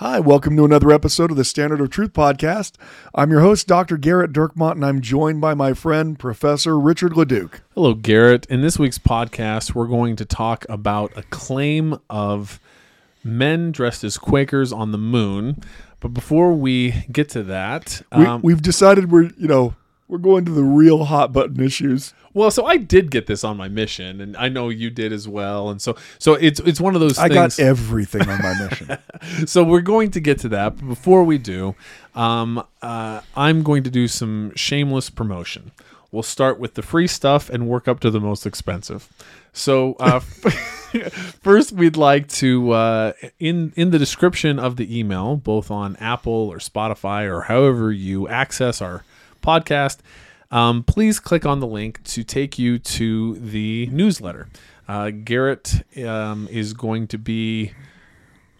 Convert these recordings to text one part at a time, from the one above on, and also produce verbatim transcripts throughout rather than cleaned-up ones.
Hi, welcome to another episode of the Standard of Truth podcast. I'm your host, Doctor Garrett Dirkmaat, and I'm joined by my friend, Professor Richard Laduke. Hello, Garrett. In this week's podcast, we're going to talk about a claim of men dressed as Quakers on the moon. But before we get to that, um, we, we've decided we're, you know, we're going to the real hot button issues. Well, so I did get this on my mission, and I know you did as well. And so so it's it's one of those I things. I got everything on my mission. So we're going to get to that. But before we do, um, uh, I'm going to do some shameless promotion. We'll start with the free stuff and work up to the most expensive. So uh, first, we'd like to, uh, in, in the description of the email, both on Apple or Spotify or however you access our podcast, um, please click on the link to take you to the newsletter. Uh, Garrett um, is going to be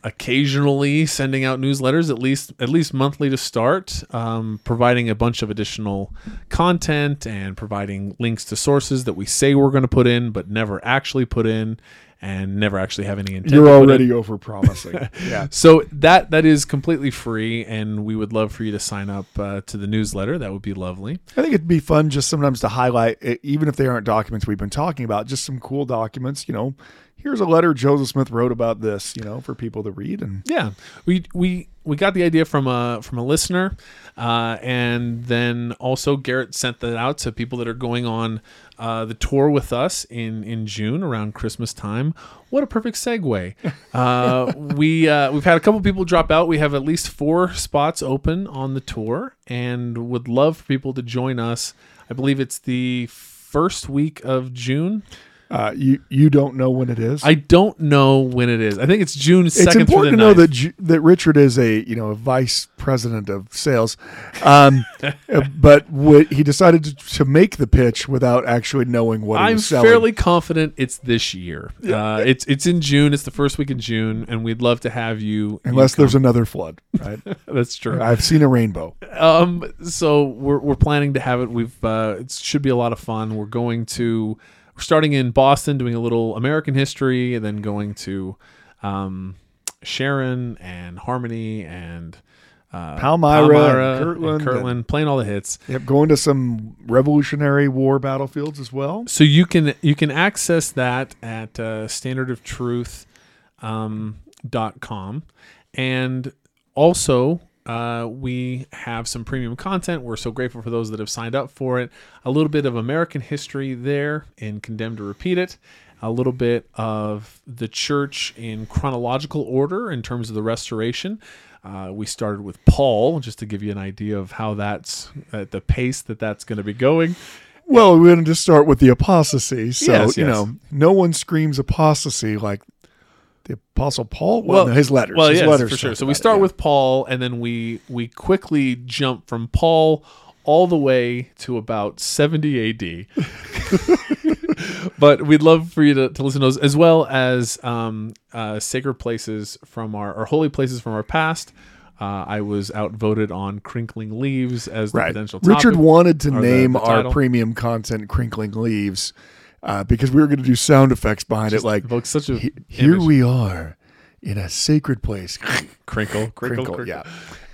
occasionally sending out newsletters, at least at least monthly to start, um, providing a bunch of additional content and providing links to sources that we say we're going to put in but never actually put in and never actually have any intent. You're already over-promising. Yeah. So that that is completely free, and we would love for you to sign up uh, to the newsletter. That would be lovely. I think it'd be fun just sometimes to highlight, even if they aren't documents we've been talking about, just some cool documents, you know, here's a letter Joseph Smith wrote about this, you know, for people to read. And yeah, we we we got the idea from a from a listener, uh, and then also Garrett sent that out to people that are going on uh, the tour with us in, in June around Christmas time. What a perfect segue! Uh, we uh, we've had a couple people drop out. We have at least four spots open on the tour, and would love for people to join us. I believe it's the first week of June. Uh, you you don't know when it is? I don't know when it is. I think it's June second. It's important to know that Ju- that Richard is a you know a vice president of sales, um, but w- he decided to, to make the pitch without actually knowing what I'm he was selling. I'm fairly confident it's this year. Uh, it's it's in June. It's the first week in June, and we'd love to have you. Unless you there's another flood, right? That's true. I've seen a rainbow. Um, so we're we're planning to have it. We've uh, it should be a lot of fun. We're going to. We're starting in Boston, doing a little American history, and then going to um, Sharon and Harmony and uh, Palmyra, Palmyra and Kirtland, and Kirtland and, playing all the hits. Yep, going to some Revolutionary War battlefields as well. So you can you can access that at uh, standard of truth dot com, and also. Uh, we have some premium content. We're so grateful for those that have signed up for it. A little bit of American history there in Condemned to Repeat It. A little bit of the church in chronological order in terms of the restoration. Uh, we started with Paul, just to give you an idea of how that's at the pace that that's going to be going. Well, we're going to just start with the apostasy. So, yes, yes. You know, no one screams apostasy like the Apostle Paul? Well, well no, his letters. Well, his yes, letters for sure. So we start it, yeah. with Paul, and then we we quickly jump from Paul all the way to about seventy A D But we'd love for you to, to listen to those, as well as um, uh, sacred places from our, or holy places from our past. Uh, I was outvoted on crinkling leaves as the right. potential topic. Richard wanted to name the, the our premium content crinkling leaves. Uh, because we were going to do sound effects behind just it, like such a he, here we are in a sacred place. crinkle, crinkle, crinkle, crinkle. Yeah.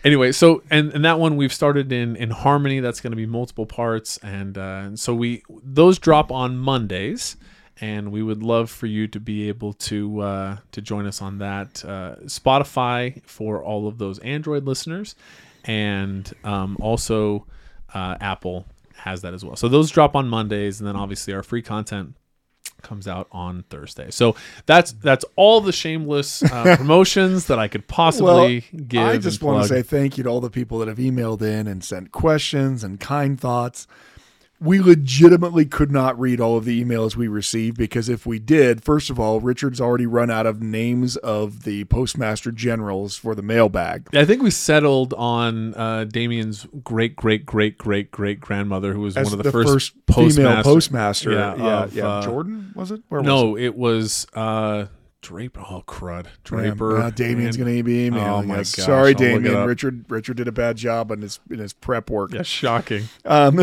Anyway, so and, and that one we've started in in Harmony. That's going to be multiple parts, and, uh, and so we those drop on Mondays, and we would love for you to be able to uh, to join us on that uh, Spotify for all of those Android listeners, and um, also uh, Apple. Has that as well. So those drop on Mondays, and then obviously our free content comes out on Thursday. So that's that's all the shameless uh, promotions that I could possibly well, give. I just want to say thank you to all the people that have emailed in and sent questions and kind thoughts. we legitimately could not read all of the emails we received, because if we did, first of all, Richard's already run out of names of the postmaster generals for the mailbag. I think we settled on uh, Damien's great, great, great, great, great grandmother, who was As one of the, the first, first postmaster, female postmaster. Yeah, yeah. Of, yeah. Uh, Jordan, was it? Where no, was it, it was... Uh, Draper, oh crud! Draper. Uh, Damien's and, gonna be emailing. Oh my gosh! Sorry, I'll Damien. Richard, Richard did a bad job on his in his prep work. Yeah, shocking. Um,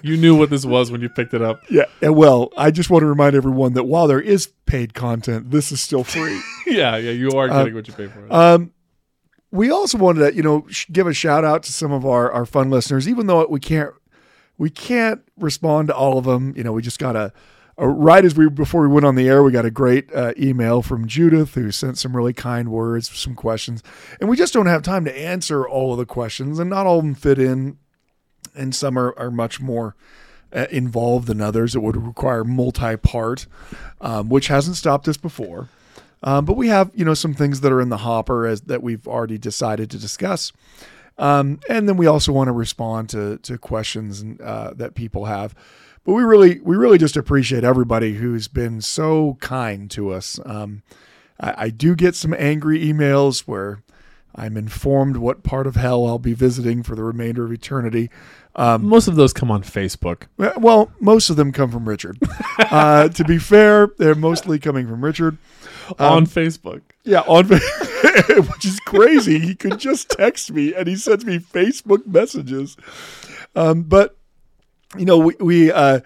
you knew what this was when you picked it up. Yeah. And well, I just want to remind everyone that while there is paid content, this is still free. yeah, yeah, you are getting um, what you pay for. Um, we also wanted to, you know, sh- give a shout out to some of our our fun listeners, even though we can't we can't respond to all of them. You know, we just gotta. Right as we before we went on the air, we got a great uh, email from Judith, who sent some really kind words, some questions, and we just don't have time to answer all of the questions, and not all of them fit in, and some are, are much more uh, involved than others. It would require multi-part, um, which hasn't stopped us before, um, but we have you know some things that are in the hopper as that we've already decided to discuss, um, and then we also want to respond to to questions uh, that people have. But we really, we really just appreciate everybody who's been so kind to us. Um, I, I do get some angry emails where I'm informed what part of hell I'll be visiting for the remainder of eternity. Um, most of those come on Facebook. Well, most of them come from Richard. uh, to be fair, they're mostly coming from Richard. Um, on Facebook. Yeah, on Facebook, which is crazy. He could just text me, and he sends me Facebook messages. Um, but... You know, we, we uh,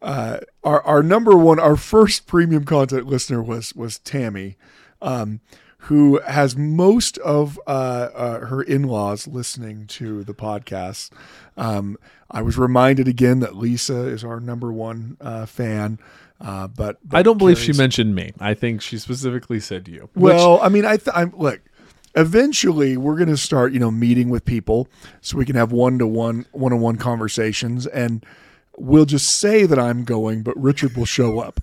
uh, our our number one, our first premium content listener was was Tammy, um, who has most of uh, uh, her in-laws listening to the podcast. Um, I was reminded again that Lisa is our number one uh, fan. Uh, but, but I don't believe she mentioned me. I think she specifically said you. Well, which... I mean, I th- I'm look. Eventually, we're going to start, you know, meeting with people so we can have one-to-one, one-on-one conversations, and we'll just say that I'm going, but Richard will show up.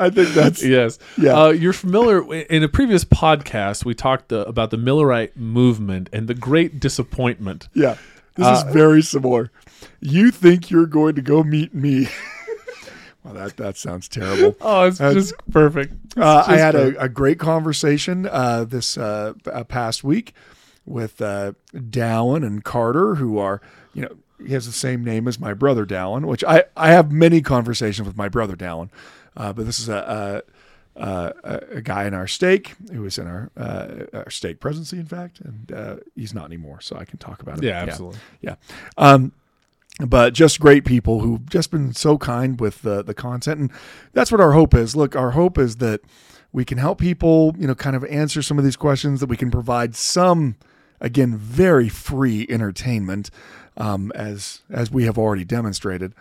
I think that's... Yes. Yeah. Uh, you're familiar... In a previous podcast, we talked uh, about the Millerite movement and the great disappointment. Yeah. This uh, is very similar. You think you're going to go meet me... Well, that, that sounds terrible. Oh, it's uh, just perfect. It's uh, just I had a, a great conversation uh, this uh, past week with uh, Dallin and Carter, who are, you know, he has the same name as my brother Dallin, which I, I have many conversations with my brother Dallin. Uh, but this is a, a, a, a guy in our stake who was in our, uh, our stake presidency, in fact, and uh, he's not anymore, so I can talk about it. Yeah, absolutely. Yeah. yeah. Um, But just great people who've just been so kind with the, the content. And that's what our hope is. Look, our hope is that we can help people, you know, kind of answer some of these questions, that we can provide some, again, very free entertainment, um, as as we have already demonstrated.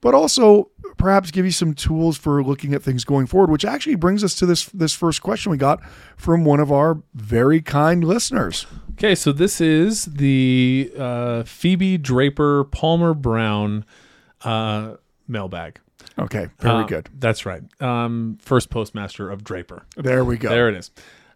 But also perhaps give you some tools for looking at things going forward, which actually brings us to this this first question we got from one of our very kind listeners. Okay, so this is the uh, Phoebe Draper Palmer Brown uh, mailbag. Okay, very uh, good. That's right. Um, first postmaster of Draper. There we go. There it is.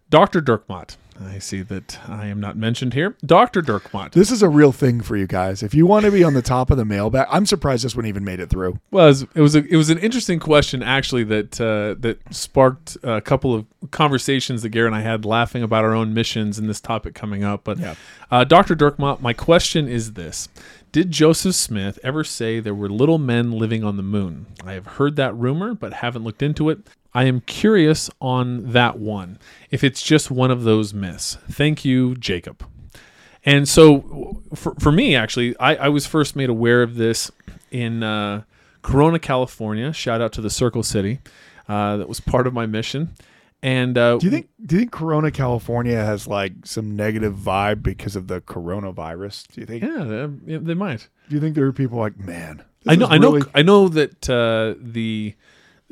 Doctor Dirkmaat. I see that I am not mentioned here. Doctor Dirkmaat. This is a real thing for you guys. If you want to be on the top of the mailbag, I'm surprised this one even made it through. Well, it was it was, a, it was an interesting question, actually, that uh, that sparked a couple of conversations that Garrett and I had, laughing about our own missions and this topic coming up. But yeah. uh, Doctor Dirkmaat, my question is this. Did Joseph Smith ever say there were little men living on the moon? I have heard that rumor, but haven't looked into it. I am curious on that one, if it's just one of those myths. Thank you, Jacob. And so for, for me, actually, I, I was first made aware of this in uh, Corona, California. Shout out to the Circle City. Uh, that was part of my mission. And uh, do you think do you think Corona, California has like some negative vibe because of the coronavirus? Do you think? Yeah, they, they might. Do you think there are people like, man? I know, I really- know, I know that uh, the.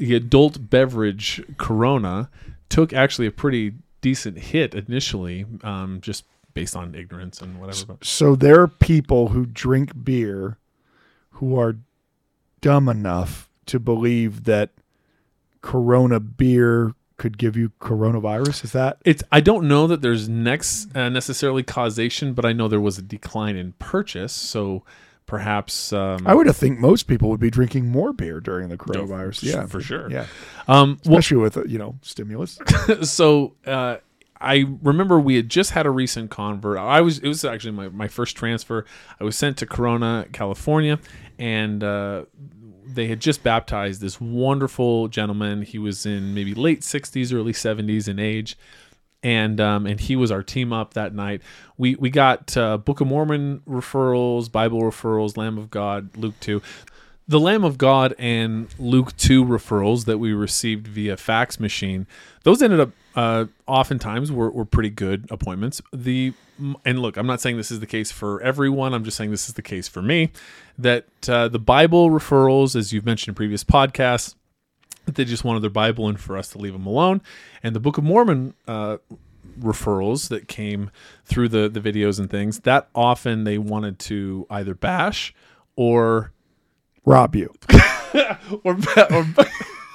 The adult beverage Corona took actually a pretty decent hit initially, um, just based on ignorance and whatever. So there are people who drink beer who are dumb enough to believe that Corona beer could give you coronavirus. Is that it's? I don't know that there's next uh, necessarily causation, but I know there was a decline in purchase. So perhaps... Um, I would have think most people would be drinking more beer during the coronavirus. No, yeah, for sure. Yeah. Um, Especially well, with, you know, stimulus. So... Uh, I remember we had just had a recent convert. I was it was actually my, my first transfer. I was sent to Corona, California, and uh, they had just baptized this wonderful gentleman. He was in maybe late sixties, early seventies in age, and um, and he was our team up that night. We we got uh, Book of Mormon referrals, Bible referrals, Lamb of God, Luke two. The Lamb of God and Luke two referrals that we received via fax machine, those ended up uh, oftentimes were, were pretty good appointments. The and look, I'm not saying this is the case for everyone. I'm just saying this is the case for me, that uh, the Bible referrals, as you've mentioned in previous podcasts, that they just wanted their Bible and for us to leave them alone. And the Book of Mormon uh, referrals that came through the, the videos and things, that often they wanted to either bash or... rob you or, ba- or, ba-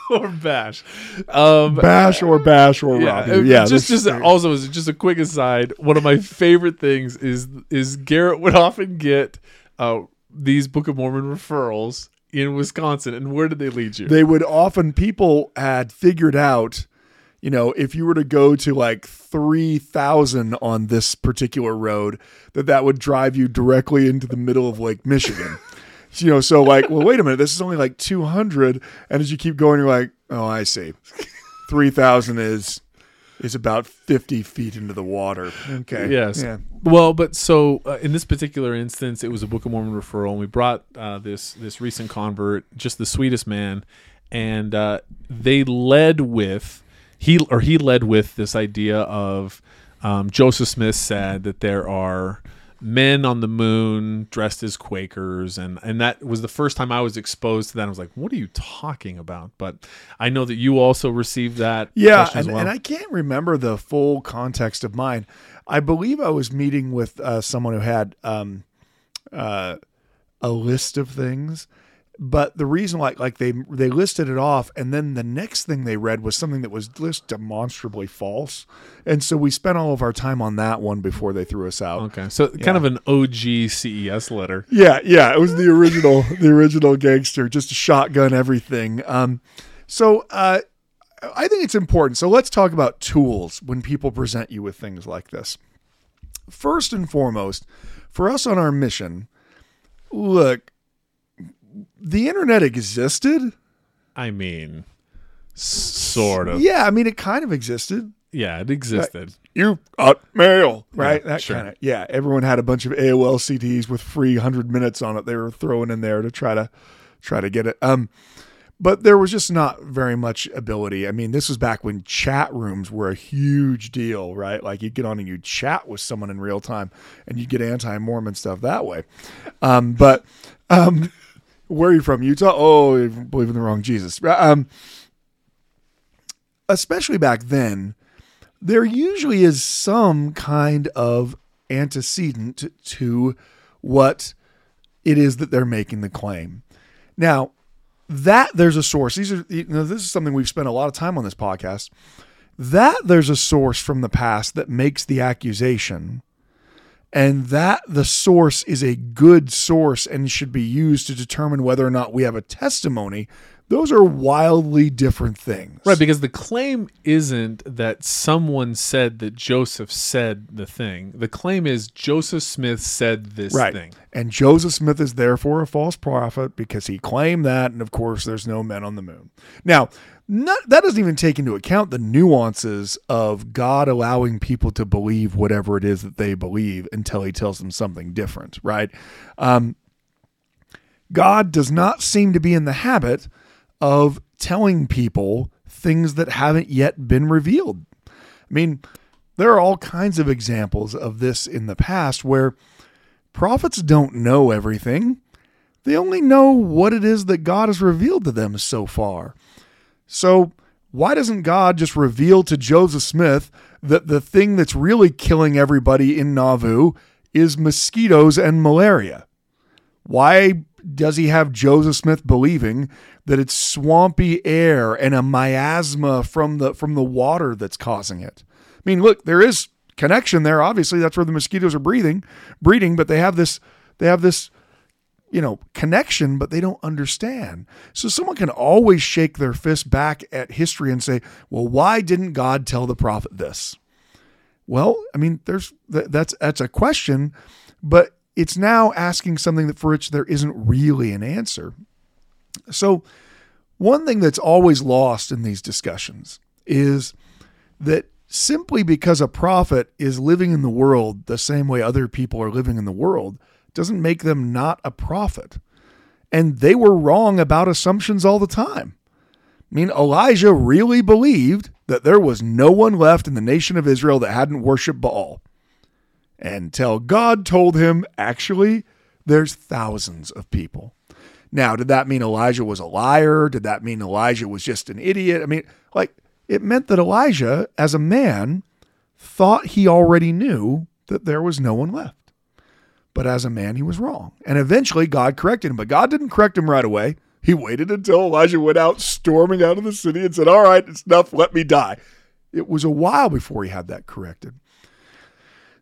or bash um bash or bash or yeah, rob you. Yeah, just just also as just a quick aside, one of my favorite things is is Garrett would often get uh these Book of Mormon referrals in Wisconsin, and where did they lead you? They would often, people had figured out, you know, if you were to go to like three thousand on this particular road, that that would drive you directly into the middle of Lake Michigan. You know, so like, well, wait a minute, this is only like two hundred. And as you keep going, you're like, oh, I see. three thousand is is about fifty feet into the water. Okay. Yes. Yeah. Well, but so uh, in this particular instance, it was a Book of Mormon referral. And we brought uh, this, this recent convert, just the sweetest man. And uh, they led with, he or he led with this idea of um, Joseph Smith said that there are men on the moon dressed as Quakers, and and that was the first time I was exposed to that. I was like, what are you talking about? But I know that you also received that. Yeah, and, well. and I can't remember the full context of mine. I believe I was meeting with uh, someone who had um, uh, a list of things, but the reason like like they they listed it off, and then the next thing they read was something that was just demonstrably false, and so we spent all of our time on that one before they threw us out. Okay, so yeah. Kind of an O G C E S letter. Yeah, yeah, it was the original, the original gangster, just a shotgun everything. Um, so uh, I think it's important. So let's talk about tools when people present you with things like this. First and foremost, for us on our mission, look. The internet existed. I mean, sort of. Yeah, I mean, it kind of existed. Yeah, it existed. Like, you got mail, right? Yeah, that sure. kind of. Yeah, everyone had a bunch of A O L C Ds with free hundred minutes on it. They were throwing in there to try to try to get it. Um, but there was just not very much ability. I mean, this was back when chat rooms were a huge deal, right? Like you'd get on and you'd chat with someone in real time, and you'd get anti-Mormon stuff that way. Um, but. Um, Where are you from? Utah? Oh, you believe in the wrong Jesus. Um, especially back then, there usually is some kind of antecedent to what it is that they're making the claim. Now, that there's a source. These are you know, this is something we've spent a lot of time on this podcast. That there's a source from the past that makes the accusation. And that the source is a good source and should be used to determine whether or not we have a testimony. Those are wildly different things. Right, because the claim isn't that someone said that Joseph said the thing. The claim is Joseph Smith said this right. thing. And Joseph Smith is therefore a false prophet because he claimed that. And of course, there's no men on the moon. Now, not, that doesn't even take into account the nuances of God allowing people to believe whatever it is that they believe until he tells them something different, right? Um, God does not seem to be in the habit of telling people things that haven't yet been revealed. I mean, there are all kinds of examples of this in the past where prophets don't know everything. They only know what it is that God has revealed to them so far. So why doesn't God just reveal to Joseph Smith that the thing that's really killing everybody in Nauvoo is mosquitoes and malaria? Why does he have Joseph Smith believing that it's swampy air and a miasma from the from the water that's causing it? I mean, look, there is connection there. Obviously, that's where the mosquitoes are breathing, breeding, but they have this they have this you know, connection, but they don't understand. So someone can always shake their fist back at history and say, well, why didn't God tell the prophet this? Well, I mean, there's th- that's that's a question, but it's now asking something that for which there isn't really an answer. So one thing that's always lost in these discussions is that simply because a prophet is living in the world the same way other people are living in the world doesn't make them not a prophet. And they were wrong about assumptions all the time. I mean, Elijah really believed that there was no one left in the nation of Israel that hadn't worshiped Baal, until God told him, actually, there's thousands of people. Now, did that mean Elijah was a liar? Did that mean Elijah was just an idiot? I mean, like, it meant that Elijah, as a man, thought he already knew that there was no one left. But as a man, he was wrong. And eventually God corrected him, but God didn't correct him right away. He waited until Elijah went out storming out of the city and said, all right, it's enough, let me die. It was a while before he had that corrected.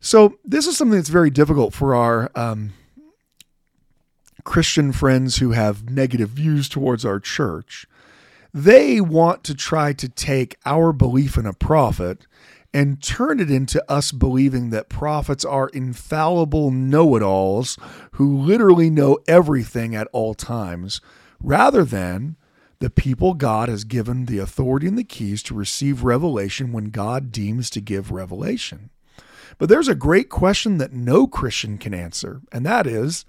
So this is something that's very difficult for our um, Christian friends who have negative views towards our church. They want to try to take our belief in a prophet and turn it into us believing that prophets are infallible know-it-alls who literally know everything at all times, rather than the people God has given the authority and the keys to receive revelation when God deems to give revelation. But there's a great question that no Christian can answer, and that is,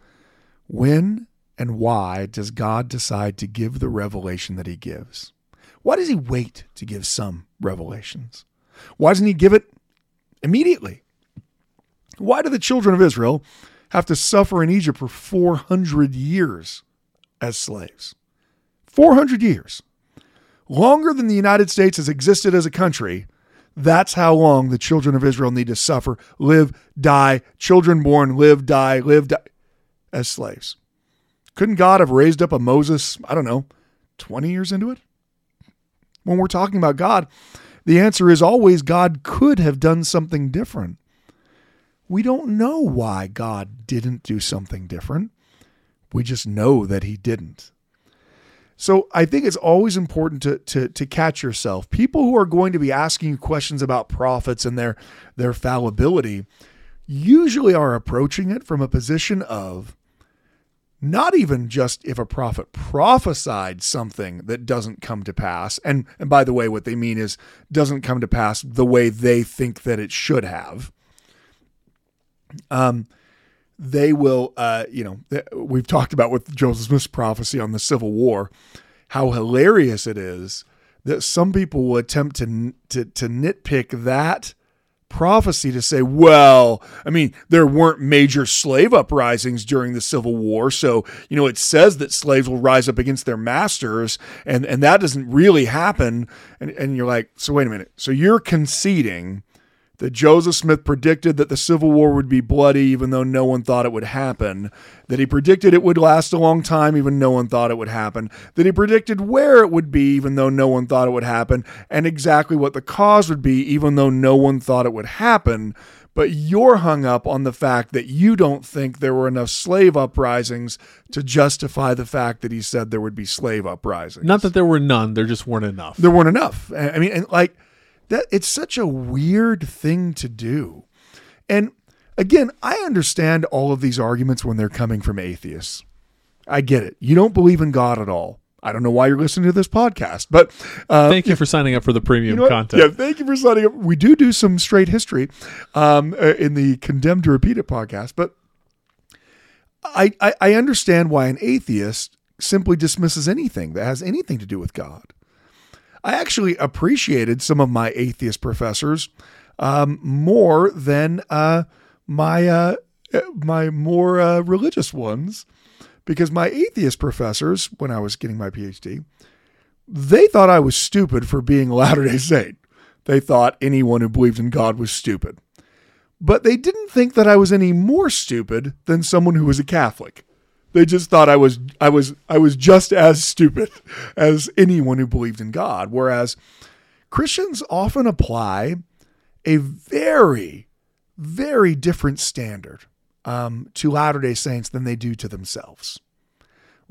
when and why does God decide to give the revelation that he gives? Why does he wait to give some revelations? Why doesn't he give it immediately? Why do the children of Israel have to suffer in Egypt for four hundred years as slaves? four hundred years. Longer than the United States has existed as a country, that's how long the children of Israel need to suffer, live, die, children born, live, die, live, die, as slaves. Couldn't God have raised up a Moses, I don't know, twenty years into it? When we're talking about God, the answer is always God could have done something different. We don't know why God didn't do something different. We just know that he didn't. So I think it's always important to, to, to catch yourself. People who are going to be asking you questions about prophets and their, their fallibility usually are approaching it from a position of not even just if a prophet prophesied something that doesn't come to pass. And, and by the way, what they mean is doesn't come to pass the way they think that it should have. Um, they will, uh, you know, th- we've talked about with Joseph Smith's prophecy on the Civil War, how hilarious it is that some people will attempt to, to, to nitpick that prophecy to say, well, I mean, there weren't major slave uprisings during the Civil War. So, you know, it says that slaves will rise up against their masters and, and that doesn't really happen. And, and you're like, so wait a minute. So you're conceding that Joseph Smith predicted that the Civil War would be bloody, even though no one thought it would happen, that he predicted it would last a long time, even no one thought it would happen, that he predicted where it would be, even though no one thought it would happen, and exactly what the cause would be, even though no one thought it would happen. But you're hung up on the fact that you don't think there were enough slave uprisings to justify the fact that he said there would be slave uprisings. Not that there were none, there just weren't enough. There weren't enough. I mean, and like, that it's such a weird thing to do. And again, I understand all of these arguments when they're coming from atheists. I get it. You don't believe in God at all. I don't know why you're listening to this podcast, but uh, thank you for signing up for the premium you know content. Yeah, thank you for signing up. We do do some straight history um, in the Condemned to Repeat It podcast, but I, I, I understand why an atheist simply dismisses anything that has anything to do with God. I actually appreciated some of my atheist professors um, more than uh, my uh, my more uh, religious ones, because my atheist professors, when I was getting my PhD, they thought I was stupid for being a Latter-day Saint. They thought anyone who believed in God was stupid. But they didn't think that I was any more stupid than someone who was a Catholic. They just thought I was I was I was just as stupid as anyone who believed in God. Whereas Christians often apply a very, very different standard um, to Latter-day Saints than they do to themselves.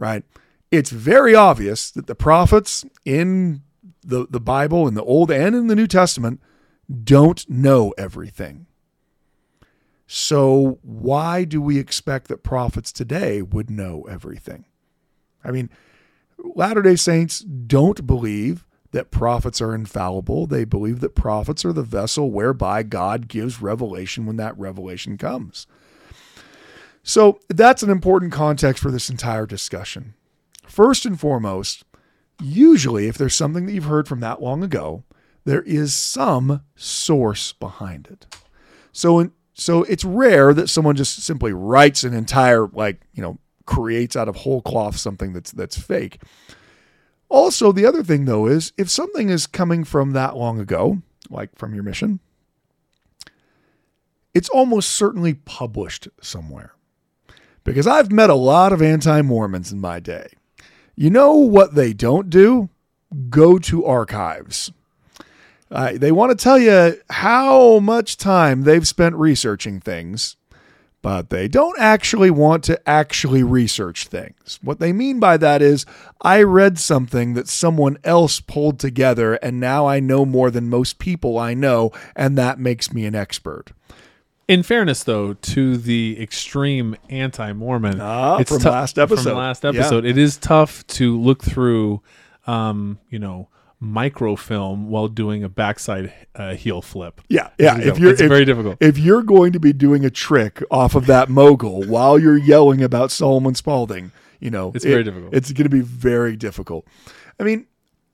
right? It's very obvious that the prophets in the, the Bible, in the Old and in the New Testament, don't know everything. So why do we expect that prophets today would know everything? I mean, Latter-day Saints don't believe that prophets are infallible. They believe that prophets are the vessel whereby God gives revelation when that revelation comes. So that's an important context for this entire discussion. First and foremost, usually if there's something that you've heard from that long ago, there is some source behind it. So in, so it's rare that someone just simply writes an entire, like, you know, creates out of whole cloth something that's that's fake. Also, the other thing, though, is if something is coming from that long ago, like from your mission, it's almost certainly published somewhere. Because I've met a lot of anti-Mormons in my day. You know what they don't do? Go to archives. Uh, they want to tell you how much time they've spent researching things, but they don't actually want to actually research things. What they mean by that is, I read something that someone else pulled together, and now I know more than most people I know, and that makes me an expert. In fairness, though, to the extreme anti-Mormon, ah, it's from, tu- last episode. from last episode, yeah. It is tough to look through, um, you know, microfilm while doing a backside uh, heel flip. Yeah, yeah. If you're, it's if, very difficult. If you're going to be doing a trick off of that mogul while you're yelling about Solomon Spaulding, you know, it's it, very difficult. It's going to be very difficult. I mean,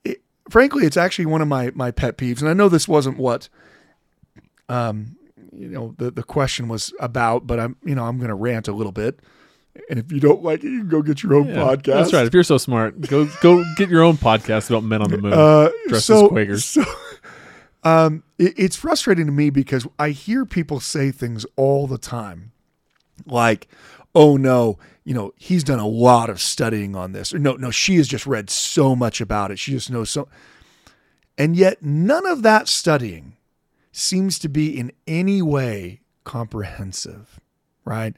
it, frankly, it's actually one of my my pet peeves, and I know this wasn't what. Um, you know, the, the question was about, but I'm, you know, I'm going to rant a little bit. And if you don't like it, you can go get your own yeah, podcast. That's right. If you're so smart, go, go get your own podcast about men on the moon. Uh, dressed so, as Quakers. So, um, it, it's frustrating to me because I hear people say things all the time. Like, oh no, you know, he's done a lot of studying on this. Or no, no, she has just read so much about it. She just knows so. And yet none of that studying seems to be in any way comprehensive, right?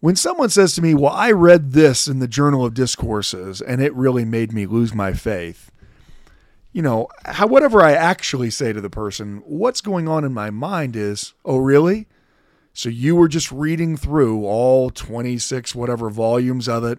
When someone says to me, well, I read this in the Journal of Discourses and it really made me lose my faith, you know, how, whatever I actually say to the person, what's going on in my mind is, oh, really? So you were just reading through all twenty-six, whatever volumes of it,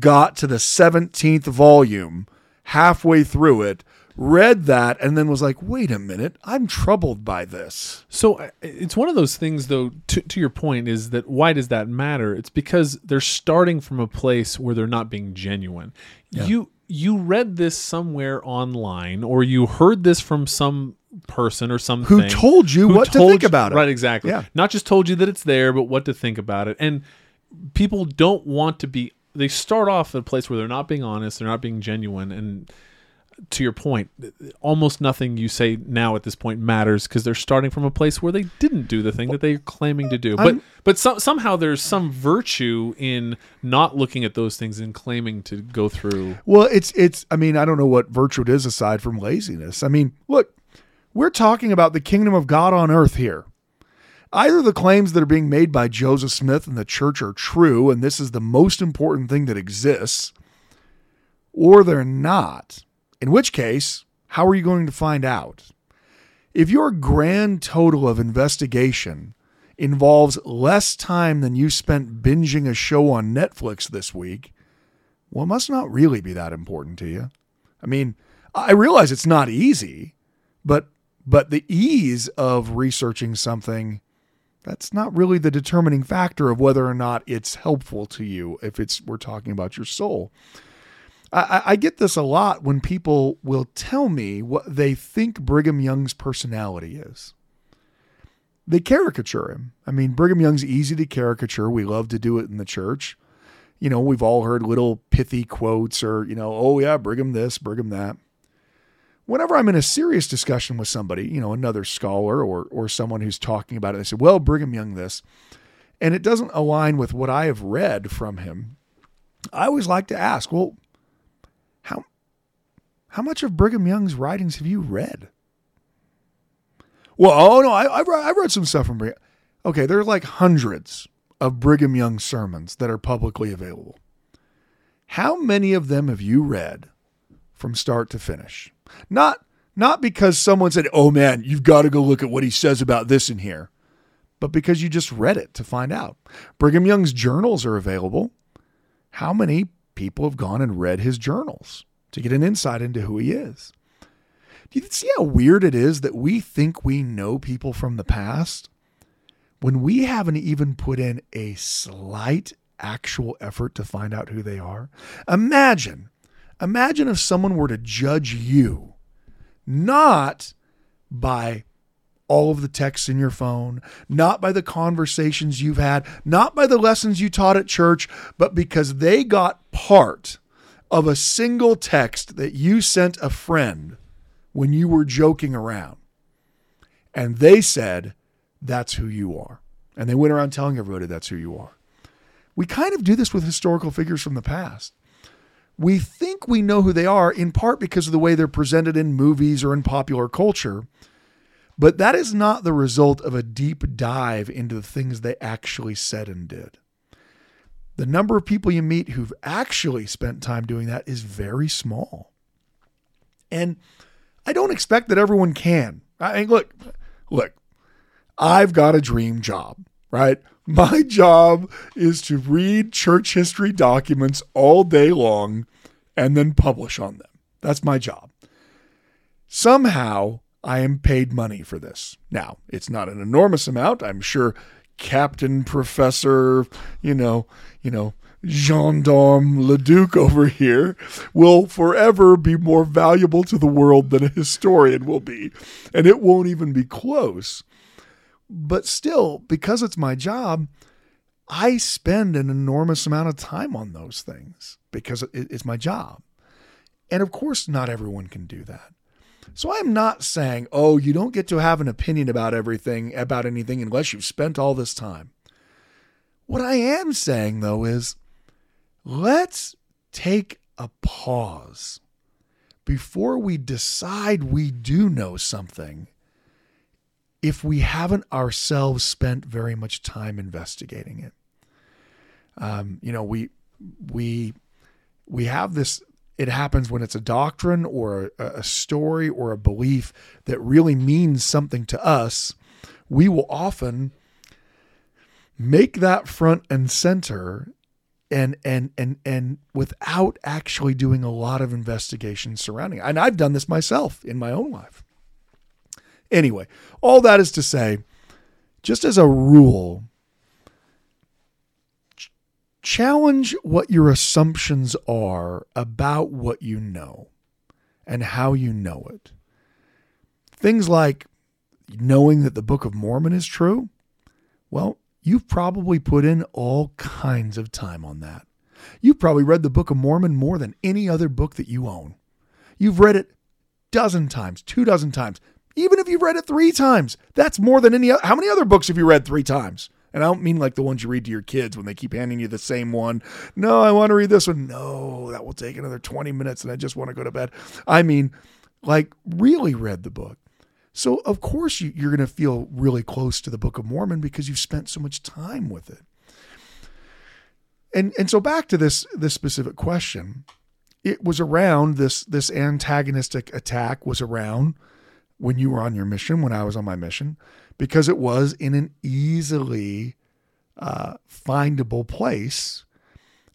got to the seventeenth volume, halfway through it, read that, and then was like, wait a minute, I'm troubled by this. So it's one of those things, though, to, to your point, is that why does that matter? It's because they're starting from a place where they're not being genuine. Yeah. You you read this somewhere online, or you heard this from some person or something. Who told you who what told to think you, about it. Right, exactly. Yeah. Not just told you that it's there, but what to think about it. And people don't want to be... They start off at a place where they're not being honest, they're not being genuine, and... To your point, almost nothing you say now at this point matters because they're starting from a place where they didn't do the thing that they're claiming to do. But I'm, but so, somehow there's some virtue in not looking at those things and claiming to go through. Well, it's it's. I mean, I don't know what virtue it is aside from laziness. I mean, look, we're talking about the kingdom of God on earth here. Either the claims that are being made by Joseph Smith and the church are true, and this is the most important thing that exists, or they're not. In which case, how are you going to find out? If your grand total of investigation involves less time than you spent binging a show on Netflix this week, well, it must not really be that important to you. I mean, I realize it's not easy, but but the ease of researching something, that's not really the determining factor of whether or not it's helpful to you if it's we're talking about your soul. I, I get this a lot when people will tell me what they think Brigham Young's personality is. They caricature him. I mean, Brigham Young's easy to caricature. We love to do it in the church. You know, we've all heard little pithy quotes or, you know, oh yeah, Brigham this, Brigham that. Whenever I'm in a serious discussion with somebody, you know, another scholar or or someone who's talking about it, they say, well, Brigham Young this, and it doesn't align with what I have read from him. I always like to ask, well, How, how much of Brigham Young's writings have you read? Well, oh no, I, I've, read, I've read some stuff from Brigham. Okay, there are like hundreds of Brigham Young sermons that are publicly available. How many of them have you read from start to finish? Not not because someone said, oh man, you've got to go look at what he says about this in here, but because you just read it to find out. Brigham Young's journals are available. How many people have gone and read his journals to get an insight into who he is? Do you see how weird it is that we think we know people from the past when we haven't even put in a slight actual effort to find out who they are? Imagine, imagine if someone were to judge you, not by all of the texts in your phone, not by the conversations you've had, not by the lessons you taught at church, but because they got part of a single text that you sent a friend when you were joking around. And they said, that's who you are. And they went around telling everybody that's who you are. We kind of do this with historical figures from the past. We think we know who they are in part because of the way they're presented in movies or in popular culture, but that is not the result of a deep dive into the things they actually said and did. The number of people you meet who've actually spent time doing that is very small. And I don't expect that everyone can. I mean, look, look, I've got a dream job, right? My job is to read church history documents all day long and then publish on them. That's my job. Somehow I am paid money for this. Now, it's not an enormous amount. I'm sure Captain Professor, you know, you know, Gendarme Laduke over here will forever be more valuable to the world than a historian will be. And it won't even be close. But still, because it's my job, I spend an enormous amount of time on those things because it's my job. And of course, not everyone can do that. So I'm not saying, oh, you don't get to have an opinion about everything, about anything, unless you've spent all this time. What I am saying, though, is let's take a pause before we decide we do know something if we haven't ourselves spent very much time investigating it. Um, you know, we, we, we have this, it happens when it's a doctrine or a, a story or a belief that really means something to us. We will often make that front and center and, and, and, and without actually doing a lot of investigation surrounding it. And I've done this myself in my own life. Anyway, all that is to say, just as a rule, ch- challenge what your assumptions are about what you know and how you know it. Things like knowing that the Book of Mormon is true. Well, you've probably put in all kinds of time on that. You've probably read the Book of Mormon more than any other book that you own. You've read it a dozen times, two dozen times. Even if you've read it three times, that's more than any other. How many other books have you read three times? And I don't mean like the ones you read to your kids when they keep handing you the same one. No, I want to read this one. No, that will take another twenty minutes and I just want to go to bed. I mean, like really read the book. So of course you, you're going to feel really close to the Book of Mormon because you've spent so much time with it. And and so back to this, this specific question, it was around this, this antagonistic attack was around when you were on your mission, when I was on my mission, because it was in an easily uh, findable place,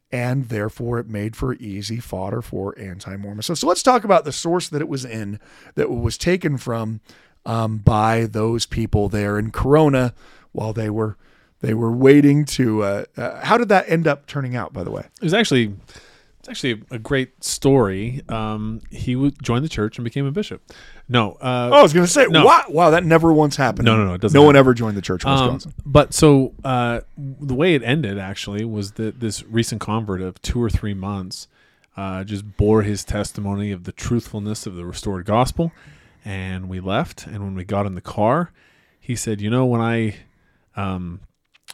and therefore it made for easy fodder for anti-Mormon. So, so let's talk about the source that it was in, that was taken from um, by those people there in Corona while they were they were waiting to. Uh, uh, how did that end up turning out, by the way? It was actually. It's actually a great story. Um, he would join the church and became a bishop. No. Uh, oh, I was going to say, no. Wow, wow, that never once happened. No, no, no. It doesn't no happen. One ever joined the church in Wisconsin. Um, but so uh, the way it ended, actually, was that this recent convert of two or three months uh, just bore his testimony of the truthfulness of the restored gospel. And we left. And when we got in the car, he said, you know, when I um,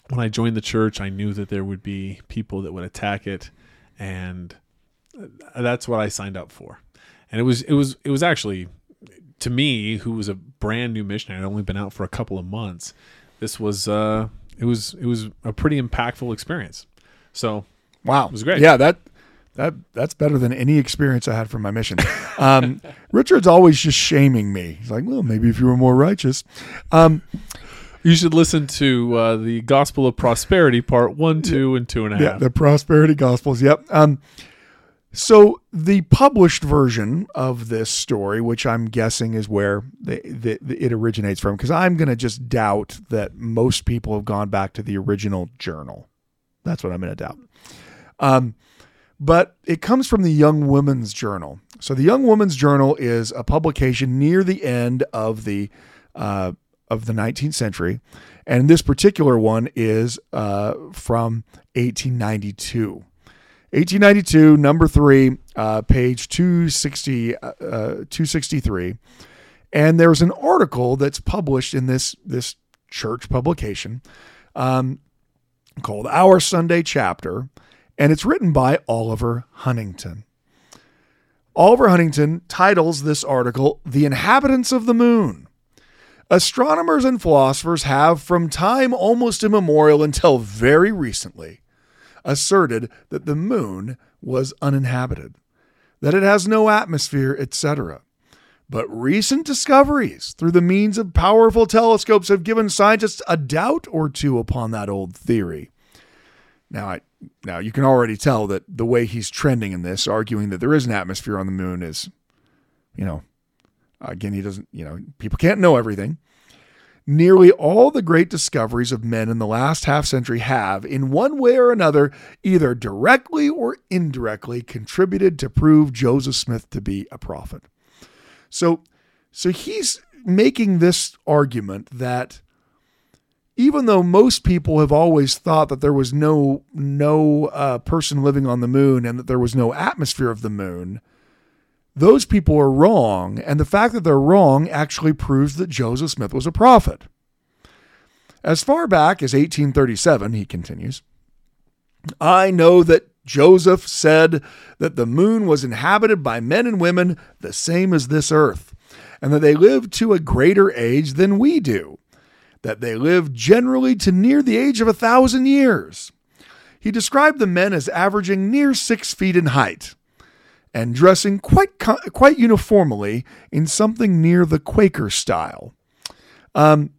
when I joined the church, I knew that there would be people that would attack it. And that's what I signed up for. And it was, it was, it was actually to me, who was a brand new missionary. I'd only been out for a couple of months. This was, uh, it was, it was a pretty impactful experience. So, wow, it was great. Yeah. That, That that's better than any experience I had from my mission. Um, Richard's always just shaming me. He's like, well, maybe if you were more righteous. Um, you should listen to uh, the Gospel of Prosperity, part one, two, and two and a half. Yeah, the Prosperity Gospels. Yep. Um, so the published version of this story, which I'm guessing is where the, the, the, it originates from, because I'm going to just doubt that most people have gone back to the original journal. That's what I'm going to doubt. Um, but it comes from the Young Women's Journal. So the Young Women's Journal is a publication near the end of the uh, of the nineteenth century, and this particular one is uh, from eighteen ninety-two. eighteen ninety-two, number three, uh, page two sixty, uh, two sixty-three, and there's an article that's published in this this church publication um, called "Our Sunday Chapter." And it's written by Oliver Huntington. Oliver Huntington titles this article, "The Inhabitants of the Moon. Astronomers and philosophers have, from time almost immemorial until very recently, asserted that the moon was uninhabited, that it has no atmosphere, et cetera. But recent discoveries through the means of powerful telescopes have given scientists a doubt or two upon that old theory." Now, I, now you can already tell that the way he's trending in this, arguing that there is an atmosphere on the moon, is, you know, again, he doesn't, you know, people can't know everything. "Nearly all the great discoveries of men in the last half century have, in one way or another, either directly or indirectly contributed to prove Joseph Smith to be a prophet." So, so he's making this argument that even though most people have always thought that there was no no uh, person living on the moon and that there was no atmosphere of the moon, those people are wrong. And the fact that they're wrong actually proves that Joseph Smith was a prophet. "As far back as eighteen thirty-seven, he continues, "I know that Joseph said that the moon was inhabited by men and women the same as this earth, and that they lived to a greater age than we do, that they lived generally to near the age of a thousand years. He described the men as averaging near six feet in height and dressing quite quite uniformly in something near the Quaker style." Um,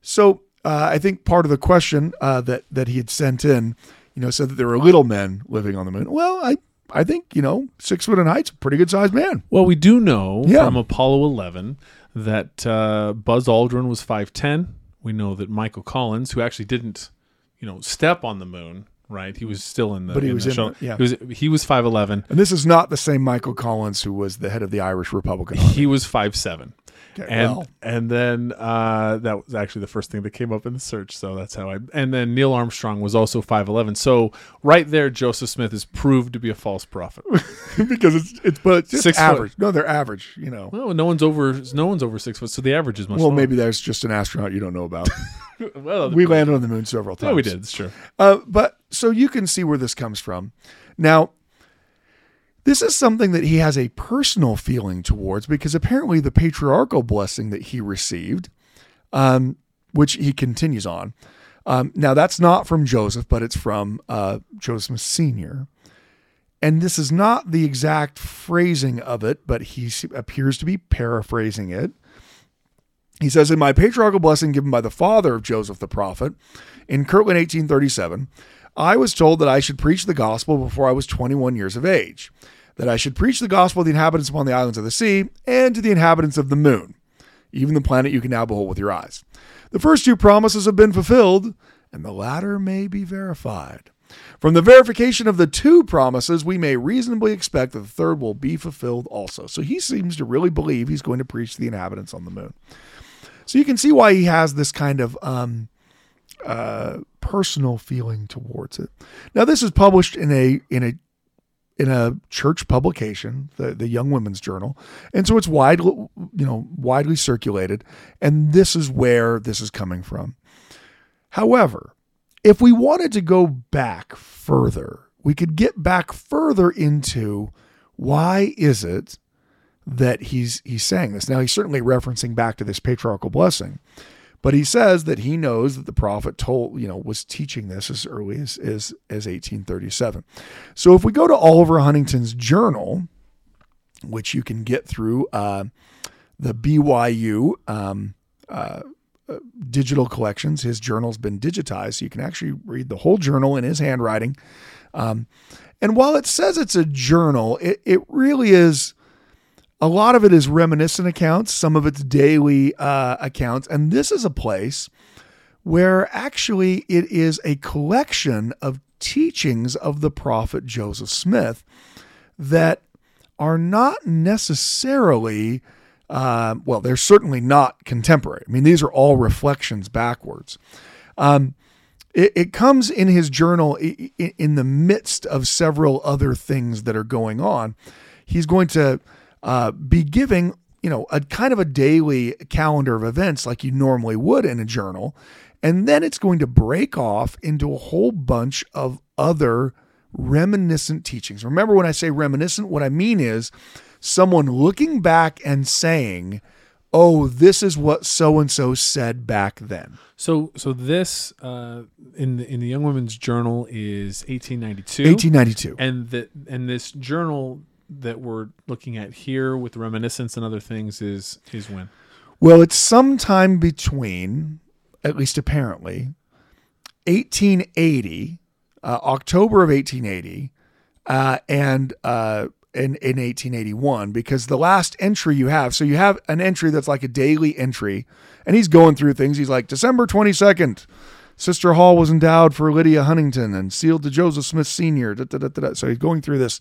so uh, I think part of the question uh, that that he had sent in, you know, said that there were little men living on the moon. Well, I I think, you know, six foot in height's a pretty good sized man. Well, we do know yeah. from Apollo eleven that uh, Buzz Aldrin was five ten. We know that Michael Collins, who actually didn't, you know, step on the moon, right? He was still in the, but he in was the in show. The, yeah. He was he was five eleven. And this is not the same Michael Collins who was the head of the Irish Republican Army. He was five seven. Okay, and well. and then uh, that was actually the first thing that came up in the search, so that's how I. And then Neil Armstrong was also five eleven. So right there, Joseph Smith is proved to be a false prophet because it's it's but just six average. Foot. No, they're average. You know, well, no one's over no one's over six foot, so the average is much. Well, lower. Maybe there's just an astronaut you don't know about. Well, we landed on the moon several times. Yeah, we did. It's true. Uh, but so you can see where this comes from. Now, this is something that he has a personal feeling towards, because apparently the patriarchal blessing that he received, um, which he continues on. Um, now, that's not from Joseph, but it's from uh, Joseph Smith Senior And this is not the exact phrasing of it, but he appears to be paraphrasing it. He says, "In my patriarchal blessing given by the father of Joseph the prophet in Kirtland, eighteen thirty-seven, I was told that I should preach the gospel before I was twenty-one years of age, that I should preach the gospel to the inhabitants upon the islands of the sea and to the inhabitants of the moon, even the planet you can now behold with your eyes. The first two promises have been fulfilled, and the latter may be verified. From the verification of the two promises, we may reasonably expect that the third will be fulfilled also." So he seems to really believe he's going to preach to the inhabitants on the moon. So you can see why he has this kind of um, uh, personal feeling towards it. Now, this is published in a in a in a church publication, the, the Young Women's Journal, and so it's widely you know widely circulated. And this is where this is coming from. However, if we wanted to go back further, we could get back further into why is it that he's he's saying this. Now, he's certainly referencing back to this patriarchal blessing, But he says that he knows that the prophet told, you know, was teaching this as early as, as, as eighteen thirty-seven. So if we go to Oliver Huntington's journal, which you can get through uh, the B Y U um, uh, digital collections, his journal's been digitized, so you can actually read the whole journal in his handwriting. Um, and while it says it's a journal, it, it really is. A lot of it is reminiscent accounts, some of it's daily uh, accounts. And this is a place where actually it is a collection of teachings of the prophet Joseph Smith that are not necessarily, uh, well, they're certainly not contemporary. I mean, these are all reflections backwards. Um, it, it comes in his journal in, in the midst of several other things that are going on. He's going to Uh, be giving, you know, a kind of a daily calendar of events like you normally would in a journal. And then it's going to break off into a whole bunch of other reminiscent teachings. Remember, when I say reminiscent, what I mean is someone looking back and saying, oh, this is what so-and-so said back then. So, so this, uh, in the, in the Young Women's Journal is eighteen ninety-two, eighteen ninety-two. And that, and this journal that we're looking at here with reminiscence and other things is, is when? Well, it's sometime between, at least apparently, eighteen eighty, uh, October of eighteen eighty, uh, and uh, in, in eighteen eighty-one, because the last entry you have, so you have an entry that's like a daily entry, and he's going through things. He's like, December twenty-second, Sister Hall was endowed for Lydia Huntington and sealed to Joseph Smith Senior Da, da, da, da, da. So he's going through this,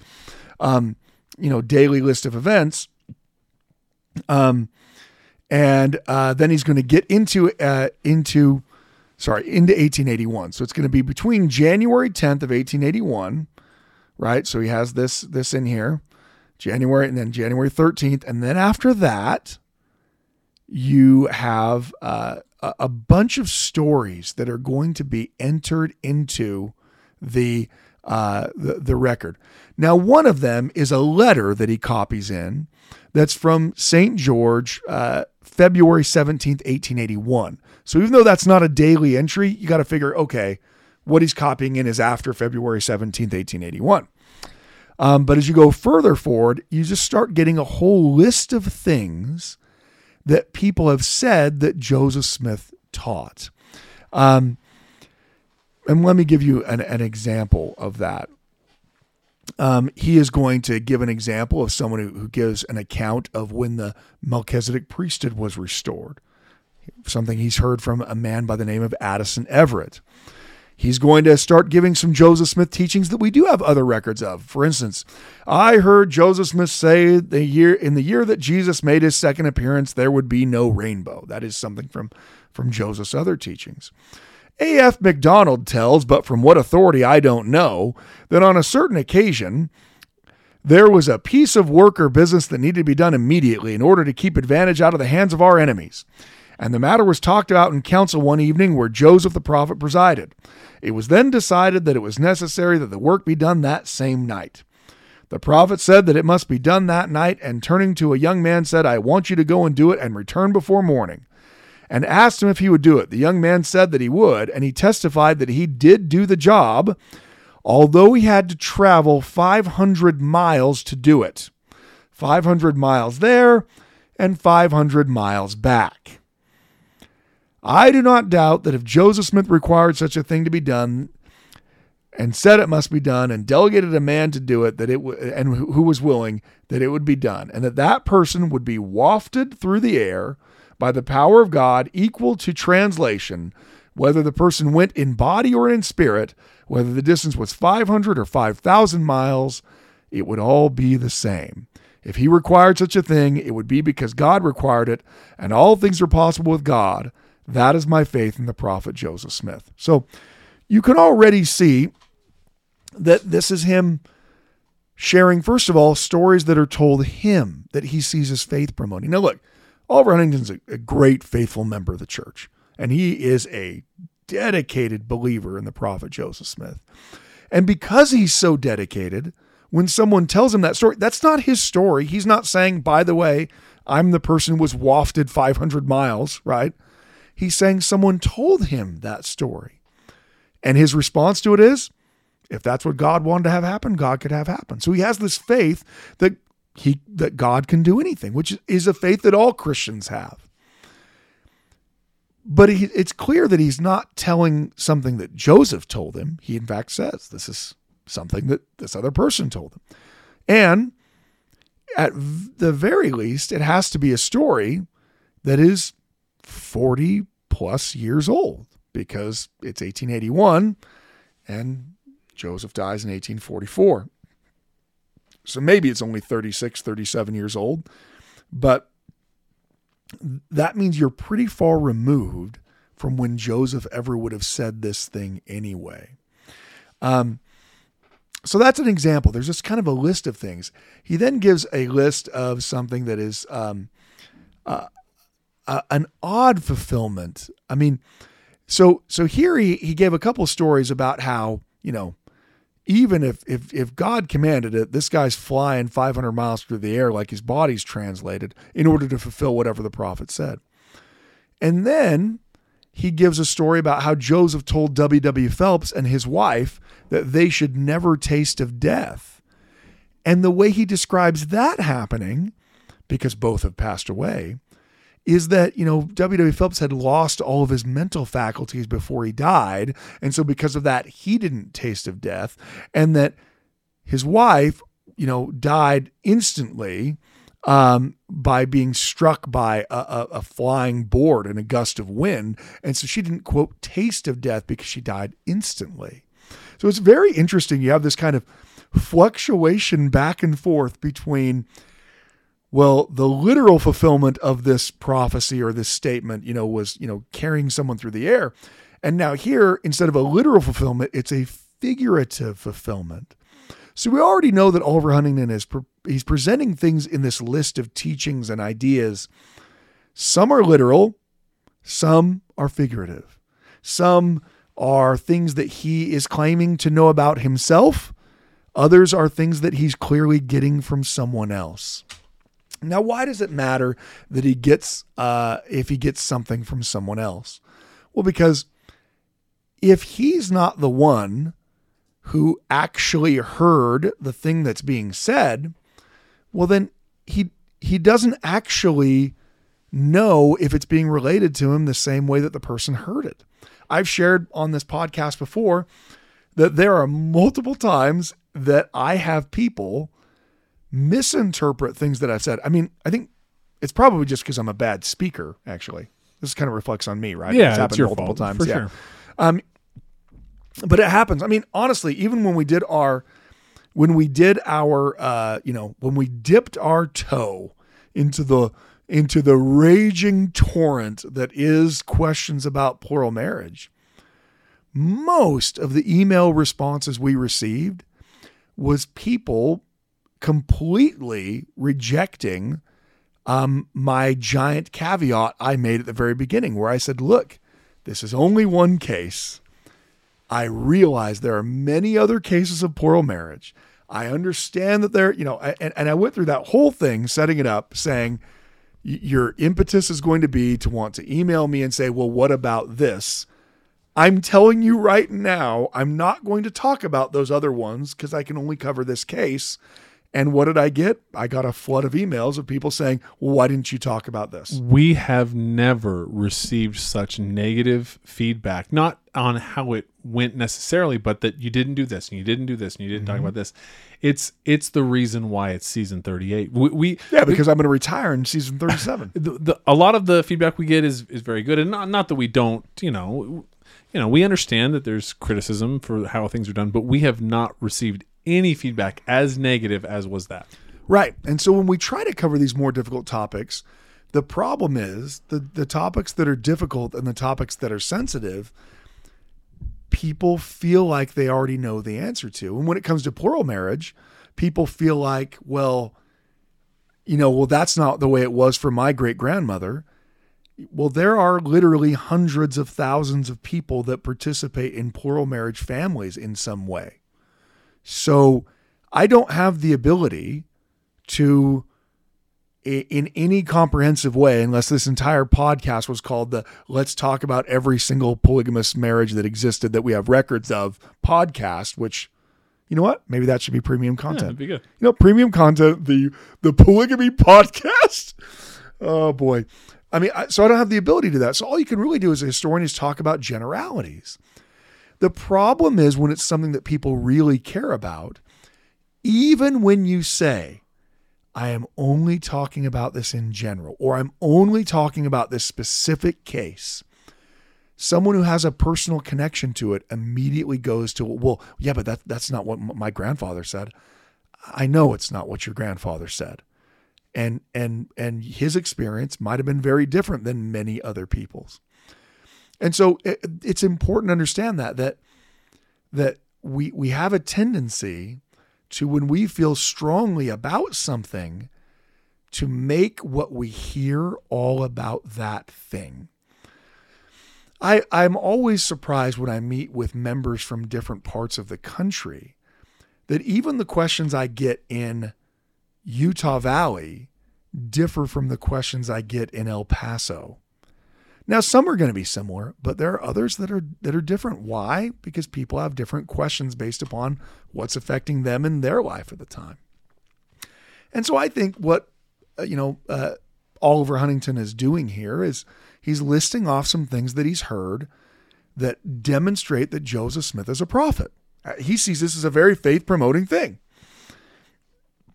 um, you know, daily list of events. Um, and, uh, then he's going to get into, uh, into, sorry, into eighteen eighty-one. So it's going to be between January tenth of eighteen eighty-one, right? So he has this, this in here, January, and then January thirteenth. And then after that, you have, uh, a bunch of stories that are going to be entered into the, Uh, the, the record. Now, one of them is a letter that he copies in that's from Saint George, uh, February seventeenth, eighteen eighty-one. So even though that's not a daily entry, you got to figure, okay, what he's copying in is after February seventeenth, eighteen eighty-one. Um, but as you go further forward, you just start getting a whole list of things that people have said that Joseph Smith taught. Um, And let me give you an, an example of that. Um, he is going to give an example of someone who, who gives an account of when the Melchizedek priesthood was restored, something he's heard from a man by the name of Addison Everett. He's going to start giving some Joseph Smith teachings that we do have other records of. For instance, I heard Joseph Smith say the year in the year that Jesus made his second appearance, there would be no rainbow. That is something from, from Joseph's other teachings. A F McDonald tells, but from what authority I don't know, that on a certain occasion, there was a piece of work or business that needed to be done immediately in order to keep advantage out of the hands of our enemies. And the matter was talked about in council one evening where Joseph the prophet presided. It was then decided that it was necessary that the work be done that same night. The prophet said that it must be done that night, and turning to a young man said, I want you to go and do it and return before morning. And asked him if he would do it. The young man said that he would, and he testified that he did do the job, although he had to travel five hundred miles to do it. five hundred miles there and five hundred miles back. I do not doubt that if Joseph Smith required such a thing to be done and said it must be done and delegated a man to do it, that it w- and who was willing, that it would be done, and that that person would be wafted through the air by the power of God, equal to translation, whether the person went in body or in spirit, whether the distance was five hundred or five thousand miles, it would all be the same. If he required such a thing, it would be because God required it, and all things are possible with God. That is my faith in the prophet Joseph Smith. So you can already see that this is him sharing, first of all, stories that are told him that he sees his faith promoting. Now look, Oliver Huntington's a, a great, faithful member of the church, and he is a dedicated believer in the prophet Joseph Smith. And because he's so dedicated, when someone tells him that story, that's not his story. He's not saying, by the way, I'm the person who was wafted five hundred miles, right? he's saying someone told him that story. And his response to it is, if that's what God wanted to have happen, God could have happen. So he has this faith that he that God can do anything, which is a faith that all Christians have. But he, it's clear that he's not telling something that Joseph told him. He, in fact, says this is something that this other person told him. And at the very least, it has to be a story that is forty plus years old, because it's eighteen eighty-one and Joseph dies in eighteen forty-four. So maybe it's only thirty-six, thirty-seven years old, but that means you're pretty far removed from when Joseph ever would have said this thing anyway. Um, so that's an example. There's just kind of a list of things. He then gives a list of something that is um, uh, uh, an odd fulfillment. I mean, so so here he he gave a couple stories about how, you know, even if, if if God commanded it, this guy's flying five hundred miles through the air like his body's translated in order to fulfill whatever the prophet said. And then he gives a story about how Joseph told W W. Phelps and his wife that they should never taste of death. And the way he describes that happening, because both have passed away, is that, you know, W W. Phelps had lost all of his mental faculties before he died. And so because of that, he didn't taste of death, and that his wife, you know, died instantly um, by being struck by a, a, a flying board in a gust of wind. And so she didn't, quote, taste of death because she died instantly. So it's very interesting. You have this kind of fluctuation back and forth between, well, the literal fulfillment of this prophecy or this statement, you know, was, you know, carrying someone through the air. And now here, instead of a literal fulfillment, it's a figurative fulfillment. So we already know that Oliver Huntington is, pre- he's presenting things in this list of teachings and ideas. Some are literal, some are figurative. Some are things that he is claiming to know about himself. Others are things that he's clearly getting from someone else. Now, why does it matter that he gets, uh, if he gets something from someone else? Well, because if he's not the one who actually heard the thing that's being said, well, then he, he doesn't actually know if it's being related to him the same way that the person heard it. I've shared on this podcast before that there are multiple times that I have people misinterpret things that I've said. I mean, I think it's probably just because I'm a bad speaker, actually. This kind of reflects on me, right? Yeah, it's happened it's your multiple fault, times. For yeah. sure. Um, but it happens. I mean, honestly, even when we did our, when we did our, uh, you know, when we dipped our toe into the, into the raging torrent that is questions about plural marriage, most of the email responses we received was people completely rejecting um, my giant caveat I made at the very beginning, where I said, look, this is only one case. I realize there are many other cases of plural marriage. I understand that there, you know, I, and, and I went through that whole thing, setting it up, saying your impetus is going to be to want to email me and say, well, what about this? I'm telling you right now, I'm not going to talk about those other ones because I can only cover this case. And what did I get? I got a flood of emails of people saying, well, why didn't you talk about this? We have never received such negative feedback, not on how it went necessarily, but that you didn't do this and you didn't do this and you didn't mm-hmm. talk about this. It's it's the reason why it's season thirty-eight. We, we Yeah, because we, I'm going to retire in season thirty-seven. The, the, a lot of the feedback we get is, is very good. And not, not that we don't, you know, you know, we understand that there's criticism for how things are done, but we have not received any feedback as negative as was that. Right. And so when we try to cover these more difficult topics, the problem is the, the topics that are difficult and the topics that are sensitive, people feel like they already know the answer to. And when it comes to plural marriage, people feel like, well, you know, well, that's not the way it was for my great grandmother. Well, there are literally hundreds of thousands of people that participate in plural marriage families in some way. So I don't have the ability to in any comprehensive way, unless this entire podcast was called the Let's Talk About Every Single Polygamous Marriage That Existed That We Have Records Of podcast, which, you know what? Maybe that should be premium content. Yeah, that'd be good. You know, premium content, the the polygamy podcast. Oh, boy. I mean, I, so I don't have the ability to do that. So all you can really do as a historian is talk about generalities. The problem is when it's something that people really care about, even when you say, I am only talking about this in general, or I'm only talking about this specific case, someone who has a personal connection to it immediately goes to, well, yeah, but that, that's not what my grandfather said. I know it's not what your grandfather said. And, and, and his experience might've been very different than many other people's. And so it, it's important to understand that, that, that we, we have a tendency to, when we feel strongly about something, to make what we hear all about that thing. I, I'm always surprised when I meet with members from different parts of the country that even the questions I get in Utah Valley differ from the questions I get in El Paso. Now, some are going to be similar, but there are others that are that are different. Why? Because people have different questions based upon what's affecting them in their life at the time. And so I think what, you know, uh, Oliver Huntington is doing here is he's listing off some things that he's heard that demonstrate that Joseph Smith is a prophet. He sees this as a very faith-promoting thing.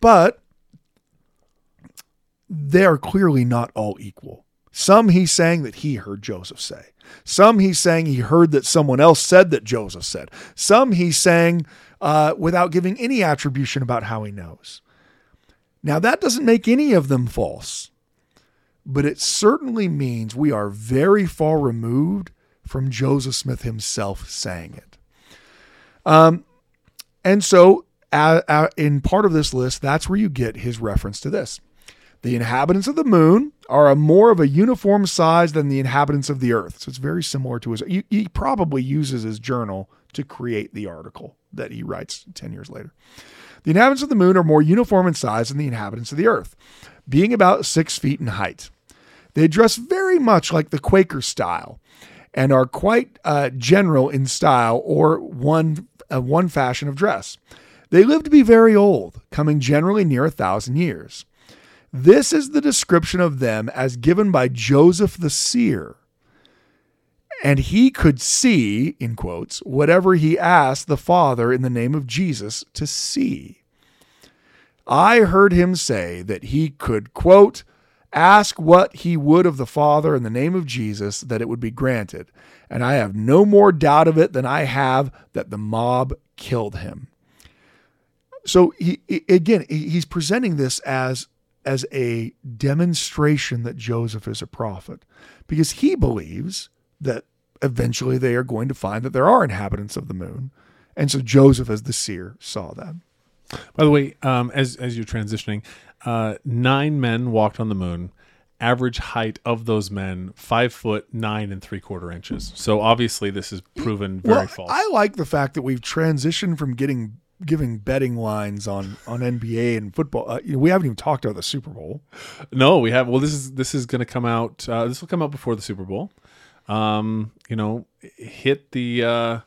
But they are clearly not all equal. Some he's saying that he heard Joseph say. Some he's saying he heard that someone else said that Joseph said. Some he's saying uh, without giving any attribution about how he knows. Now, that doesn't make any of them false, but it certainly means we are very far removed from Joseph Smith himself saying it. Um, and so uh, in part of this list, that's where you get his reference to this. The inhabitants of the moon are a more of a uniform size than the inhabitants of the earth. So it's very similar to his, he, he probably uses his journal to create the article that he writes ten years later. The inhabitants of the moon are more uniform in size than the inhabitants of the earth, being about six feet in height. They dress very much like the Quaker style and are quite uh, general in style or one, uh, one fashion of dress. They live to be very old, coming generally near a thousand years. This is the description of them as given by Joseph the seer. And he could see, in quotes, whatever he asked the Father in the name of Jesus to see. I heard him say that he could, quote, ask what he would of the Father in the name of Jesus, that it would be granted. And I have no more doubt of it than I have that the mob killed him. So he, again, he's presenting this as as a demonstration that Joseph is a prophet, because he believes that eventually they are going to find that there are inhabitants of the moon. And so Joseph, as the seer, saw that. By the way, um, as, as you're transitioning, uh, nine men walked on the moon, average height of those men, five foot, nine and three quarter inches. So obviously this is proven very well, false. I like the fact that we've transitioned from getting giving betting lines on, on N B A and football. Uh, you know, we haven't even talked about the Super Bowl. No, we have. Well, this is, this is going to come out. Uh, this will come out before the Super Bowl. Um, you know, hit the, uh,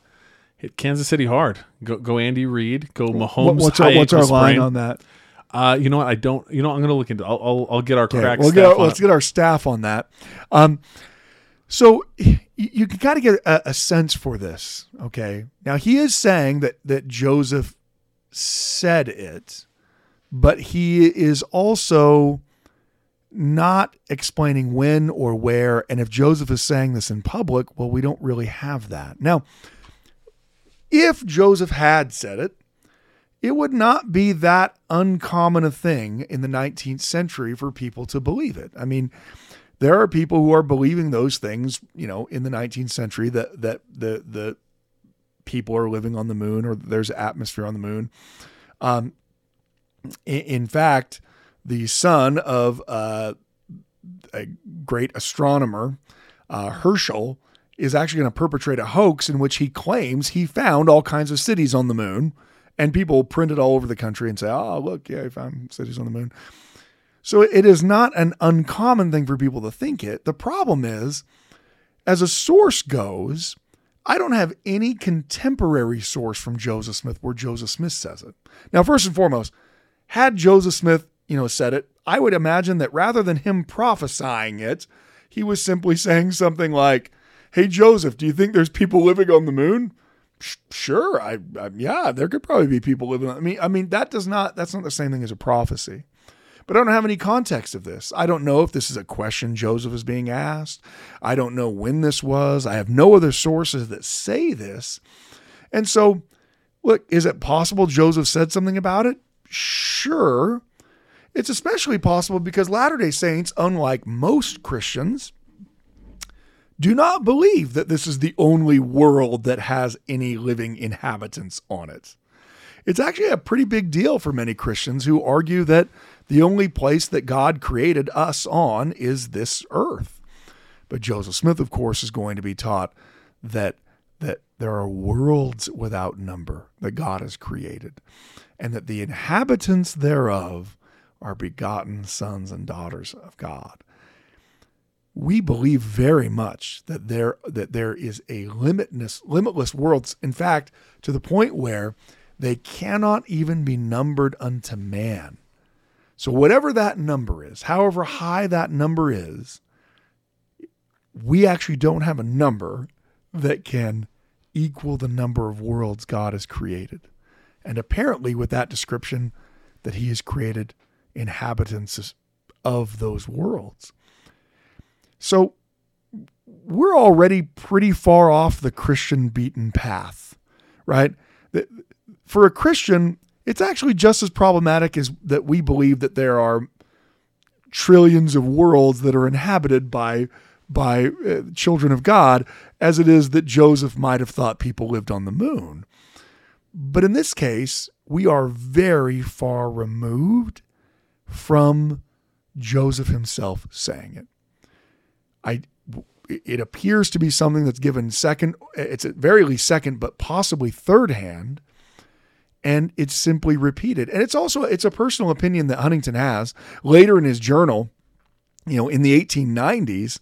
hit Kansas City hard. Go, go Andy Reid, go Mahomes. What's our, what's our line on that? Uh, you know what? I don't, you know, I'm going to look into, I'll, I'll, I'll get our okay, crack. We'll get our, let's it. get our staff on that. Um, So you can kind of get a, a sense for this. Okay. Now he is saying that, that Joseph said it, but he is also not explaining when or where. And if Joseph is saying this in public, well, we don't really have that. Now, if Joseph had said it, it would not be that uncommon a thing in the nineteenth century for people to believe it. I mean, there are people who are believing those things, you know, in the nineteenth century that that the the people are living on the moon or there's atmosphere on the moon. Um, in, in fact, the son of uh, a great astronomer, uh, Herschel, is actually going to perpetrate a hoax in which he claims he found all kinds of cities on the moon, and people print it all over the country and say, oh, look, yeah, I found cities on the moon. So it is not an uncommon thing for people to think it. The problem is, as a source goes, I don't have any contemporary source from Joseph Smith where Joseph Smith says it. Now, first and foremost, had Joseph Smith, you know, said it, I would imagine that rather than him prophesying it, he was simply saying something like, "Hey, Joseph, do you think there's people living on the moon?" Sure. I, I yeah, there could probably be people living on. I mean, I mean, that does not, that's not the same thing as a prophecy. But I don't have any context of this. I don't know if this is a question Joseph is being asked. I don't know when this was. I have no other sources that say this. And so, look, is it possible Joseph said something about it? Sure. It's especially possible because Latter-day Saints, unlike most Christians, do not believe that this is the only world that has any living inhabitants on it. It's actually a pretty big deal for many Christians who argue that the only place that God created us on is this earth. But Joseph Smith, of course, is going to be taught that, that there are worlds without number that God has created, and that the inhabitants thereof are begotten sons and daughters of God. We believe very much that there, that there is a limitless, limitless worlds, in fact, to the point where they cannot even be numbered unto man. So whatever that number is, however high that number is, we actually don't have a number that can equal the number of worlds God has created. And apparently with that description, that he has created inhabitants of those worlds. So we're already pretty far off the Christian beaten path, right? That, for a Christian, it's actually just as problematic as that we believe that there are trillions of worlds that are inhabited by by uh, children of God as it is that Joseph might have thought people lived on the moon. But in this case, we are very far removed from Joseph himself saying it. I it appears to be something that's given second, it's at very least second, but possibly third hand. And it's simply repeated. And it's also, it's a personal opinion that Huntington has later in his journal, you know, in the eighteen nineties,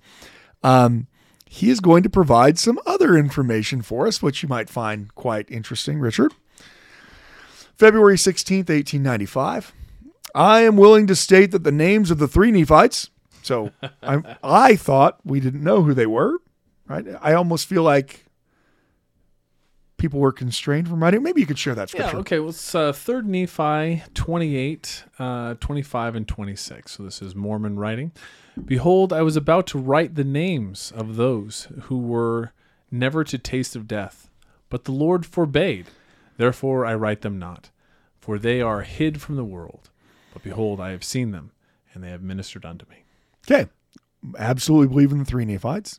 um, he is going to provide some other information for us, which you might find quite interesting, Richard. February sixteenth, eighteen ninety-five. I am willing to state that the names of the three Nephites. So I, I thought we didn't know who they were, right? I almost feel like people were constrained from writing. Maybe you could share that scripture. Yeah, okay. Well, it's uh, third Nephi twenty-eight, uh, twenty-five, and twenty-six. So this is Mormon writing. Behold, I was about to write the names of those who were never to taste of death, but the Lord forbade. Therefore I write them not, for they are hid from the world. But behold, I have seen them, and they have ministered unto me. Okay. Absolutely believe in the three Nephites.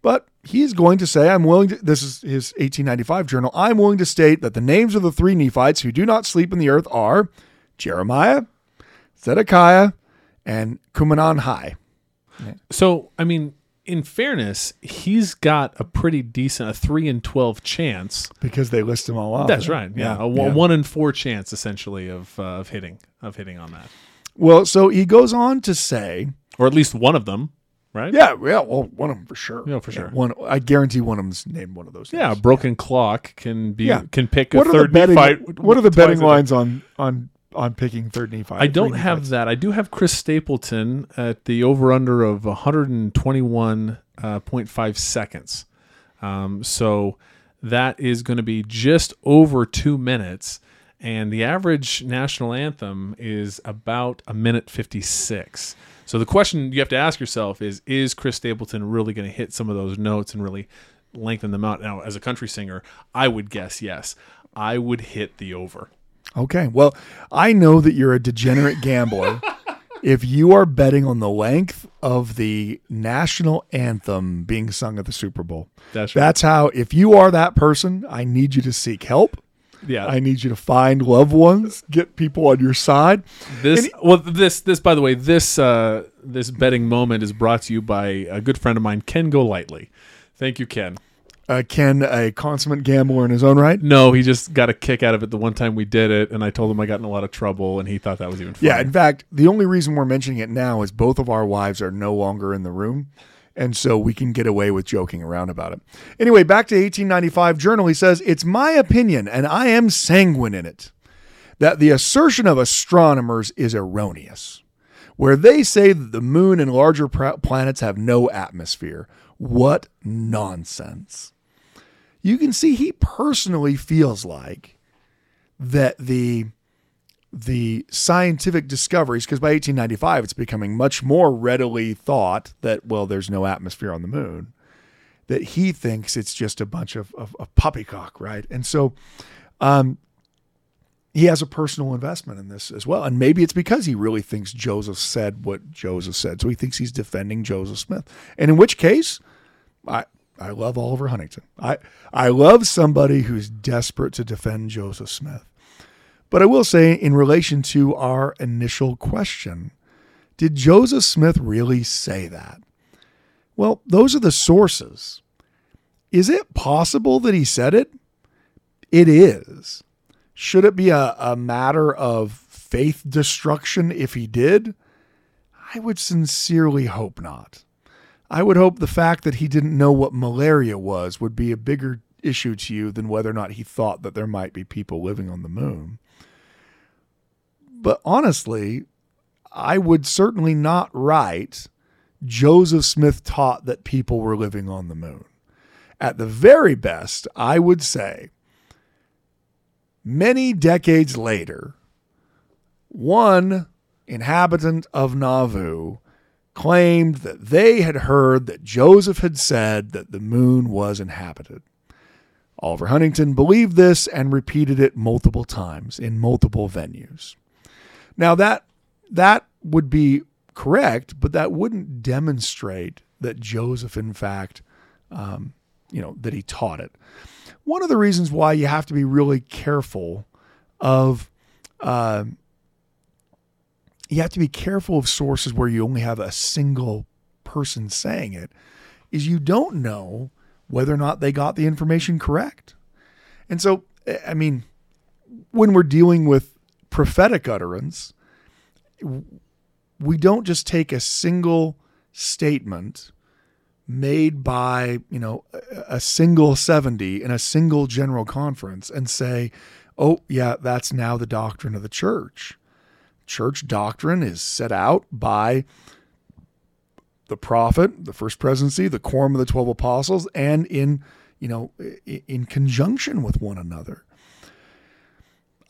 But he's going to say, I'm willing to, this is his eighteen ninety-five journal, I'm willing to state that the names of the three Nephites who do not sleep in the earth are Jeremiah, Zedekiah, and Kumanan-Hai. So, I mean, in fairness, he's got a pretty decent, a three in twelve chance. Because they list them all off. That's right. Yeah. yeah. A yeah. one in four chance, essentially, of uh, of hitting of hitting on that. Well, so he goes on to say, or at least one of them. Right? Yeah, yeah. Well, one of them for sure. Yeah, for sure. Yeah, one, I guarantee one of them's named one of those. Yeah, names. Broken Clock can be yeah. can pick what a third betting, Nephite. What are the betting lines on, on on picking third Nephite? I don't have Nephites. That. I do have Chris Stapleton at the over under of one hundred and twenty one point five seconds. Um, so that is going to be just over two minutes, and the average national anthem is about a minute fifty six. So the question you have to ask yourself is, is Chris Stapleton really going to hit some of those notes and really lengthen them out? Now, as a country singer, I would guess yes. I would hit the over. Okay. Well, I know that you're a degenerate gambler. If you are betting on the length of the national anthem being sung at the Super Bowl, that's, right. That's how, if you are that person, I need you to seek help. Yeah, I need you to find loved ones, get people on your side. This, he, well, this, this, by the way, this, uh, this betting moment is brought to you by a good friend of mine, Ken Golightly. Thank you, Ken. Uh, Ken, a consummate gambler in his own right? No, he just got a kick out of it the one time we did it, and I told him I got in a lot of trouble, and he thought that was even funny. Yeah, in fact, the only reason we're mentioning it now is both of our wives are no longer in the room, and so we can get away with joking around about it. Anyway, back to eighteen ninety-five Journal, he says, "It's my opinion, and I am sanguine in it, that the assertion of astronomers is erroneous, where they say that the moon and larger pr- planets have no atmosphere. What nonsense." You can see he personally feels like that the, the scientific discoveries, because by eighteen ninety-five, it's becoming much more readily thought that, well, there's no atmosphere on the moon, that he thinks it's just a bunch of, of, of poppycock, right? And so um, he has a personal investment in this as well. And maybe it's because he really thinks Joseph said what Joseph said. So he thinks he's defending Joseph Smith. And in which case, I... I love Oliver Huntington. I, I love somebody who's desperate to defend Joseph Smith. But I will say, in relation to our initial question, did Joseph Smith really say that? Well, those are the sources. Is it possible that he said it? It is. Should it be a, a matter of faith destruction if he did? I would sincerely hope not. I would hope the fact that he didn't know what malaria was would be a bigger issue to you than whether or not he thought that there might be people living on the moon. But honestly, I would certainly not write, "Joseph Smith taught that people were living on the moon." At the very best, I would say, many decades later, one inhabitant of Nauvoo claimed that they had heard that Joseph had said that the moon was inhabited. Oliver Huntington believed this and repeated it multiple times in multiple venues. Now that that would be correct, but that wouldn't demonstrate that Joseph, in fact, um, you know, that he taught it. One of the reasons why you have to be really careful of. Uh, You have to be careful of sources where you only have a single person saying it, is you don't know whether or not they got the information correct. And so, I mean, when we're dealing with prophetic utterance, we don't just take a single statement made by, you know, a single seventy in a single general conference and say, "Oh yeah, that's now the doctrine of the church." Church doctrine is set out by the prophet, the first presidency, the quorum of the twelve apostles, and in, you know, in conjunction with one another.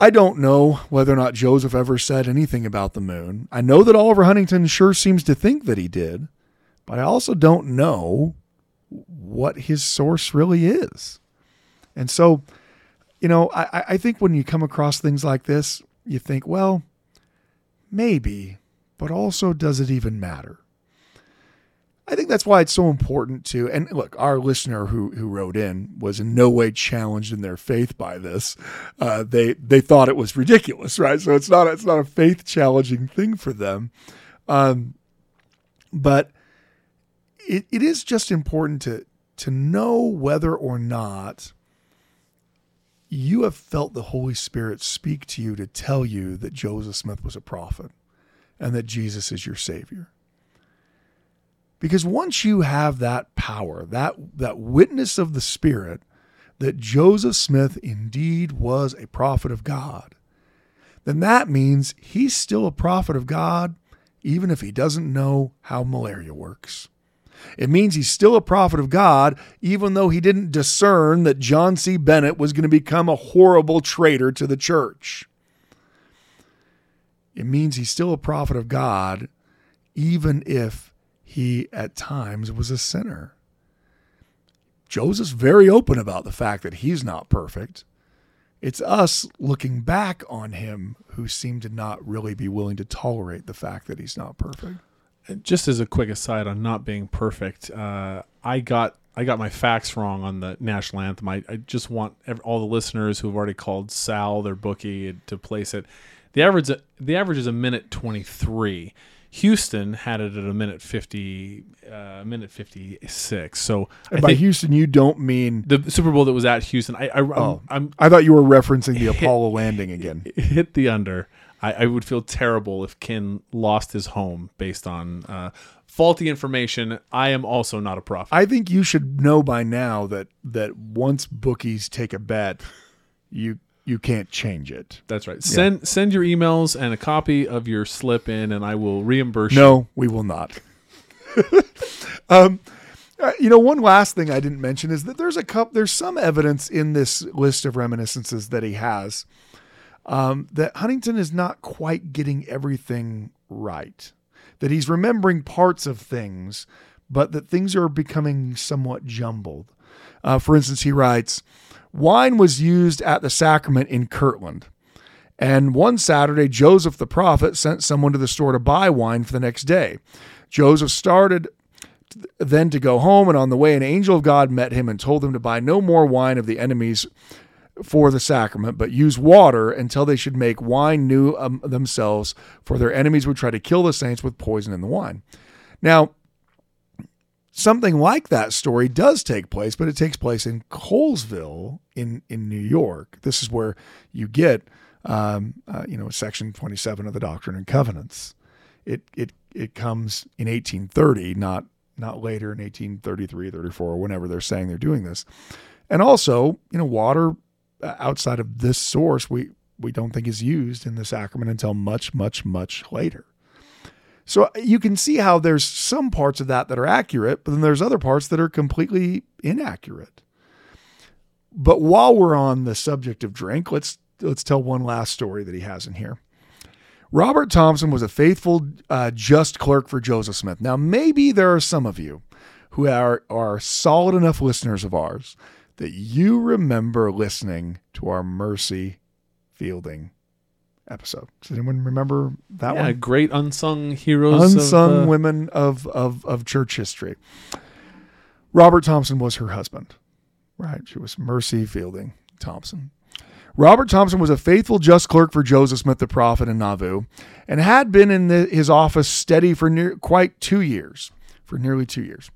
I don't know whether or not Joseph ever said anything about the moon. I know that Oliver Huntington sure seems to think that he did, but I also don't know what his source really is. And so, you know, I, I think when you come across things like this, you think, well, maybe, but also does it even matter? I think that's why it's so important to, and look, our listener who who wrote in was in no way challenged in their faith by this. Uh, they they thought it was ridiculous, right? So it's not it's not a faith challenging thing for them, um, but it it is just important to to know whether or not you have felt the Holy Spirit speak to you to tell you that Joseph Smith was a prophet and that Jesus is your Savior. Because once you have that power, that, that witness of the Spirit, that Joseph Smith indeed was a prophet of God, then that means he's still a prophet of God, even if he doesn't know how malaria works. It means he's still a prophet of God, even though he didn't discern that John C. Bennett was going to become a horrible traitor to the church. It means he's still a prophet of God, even if he at times was a sinner. Joseph's very open about the fact that he's not perfect. It's us looking back on him who seem to not really be willing to tolerate the fact that he's not perfect. Just as a quick aside on not being perfect, uh, I got I got my facts wrong on the national anthem. I, I just want every, all the listeners who've already called Sal their bookie to place it. The average the average is a minute twenty-three. Houston had it at a minute fifty, uh, minute fifty six. So and I by think Houston, you don't mean the Super Bowl that was at Houston. I I, oh, I'm, I thought you were referencing the hit, Apollo landing again. Hit the under. I, I would feel terrible if Ken lost his home based on uh, faulty information. I am also not a prophet. I think you should know by now that that once bookies take a bet, you. You can't change it. That's right. Send yeah. send your emails and a copy of your slip in, and I will reimburse no, you. No, we will not. um, you know, one last thing I didn't mention is that there's a couple, there's some evidence in this list of reminiscences that he has um, that Huntington is not quite getting everything right, that he's remembering parts of things, but that things are becoming somewhat jumbled. Uh, for instance, he writes, "Wine was used at the sacrament in Kirtland. And one Saturday, Joseph the prophet sent someone to the store to buy wine for the next day. Joseph started then to go home, and on the way, an angel of God met him and told him to buy no more wine of the enemies for the sacrament, but use water until they should make wine new um, themselves, for their enemies would try to kill the saints with poison in the wine." Now, something like that story does take place, but it takes place in Colesville in, in New York. This is where you get, um, uh, you know, Section twenty-seven of the Doctrine and Covenants. It it it comes in eighteen thirty, not not later in eighteen thirty-three, thirty-four, or whenever they're saying they're doing this. And also, you know, water outside of this source we we don't think is used in the sacrament until much, much, much later. So you can see how there's some parts of that that are accurate, but then there's other parts that are completely inaccurate. But while we're on the subject of drink, let's let's tell one last story that he has in here. Robert Thompson was a faithful, uh, just clerk for Joseph Smith. Now, maybe there are some of you who are, are solid enough listeners of ours that you remember listening to our Mercy Fielding episode. Does anyone remember that yeah, one? Great unsung heroes, unsung of, uh... women of, of of church history. Robert Thompson was her husband, right? She was Mercy Fielding Thompson. Robert Thompson was a faithful just clerk for Joseph Smith the prophet in Nauvoo, and had been in the, his office steady for near quite two years. For nearly two years,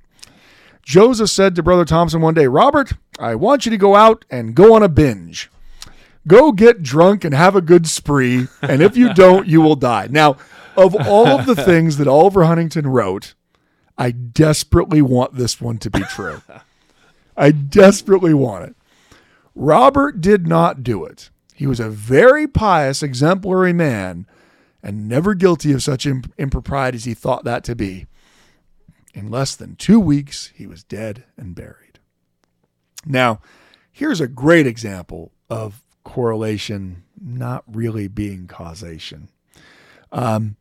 Joseph said to Brother Thompson one day, "Robert, I want you to go out and go on a binge. Go get drunk and have a good spree, and if you don't, you will die." Now, of all of the things that Oliver Huntington wrote, I desperately want this one to be true. I desperately want it. Robert did not do it. He was a very pious, exemplary man, and never guilty of such imp- impropriety as he thought that to be. In less than two weeks, he was dead and buried. Now, here's a great example of correlation not really being causation. Um,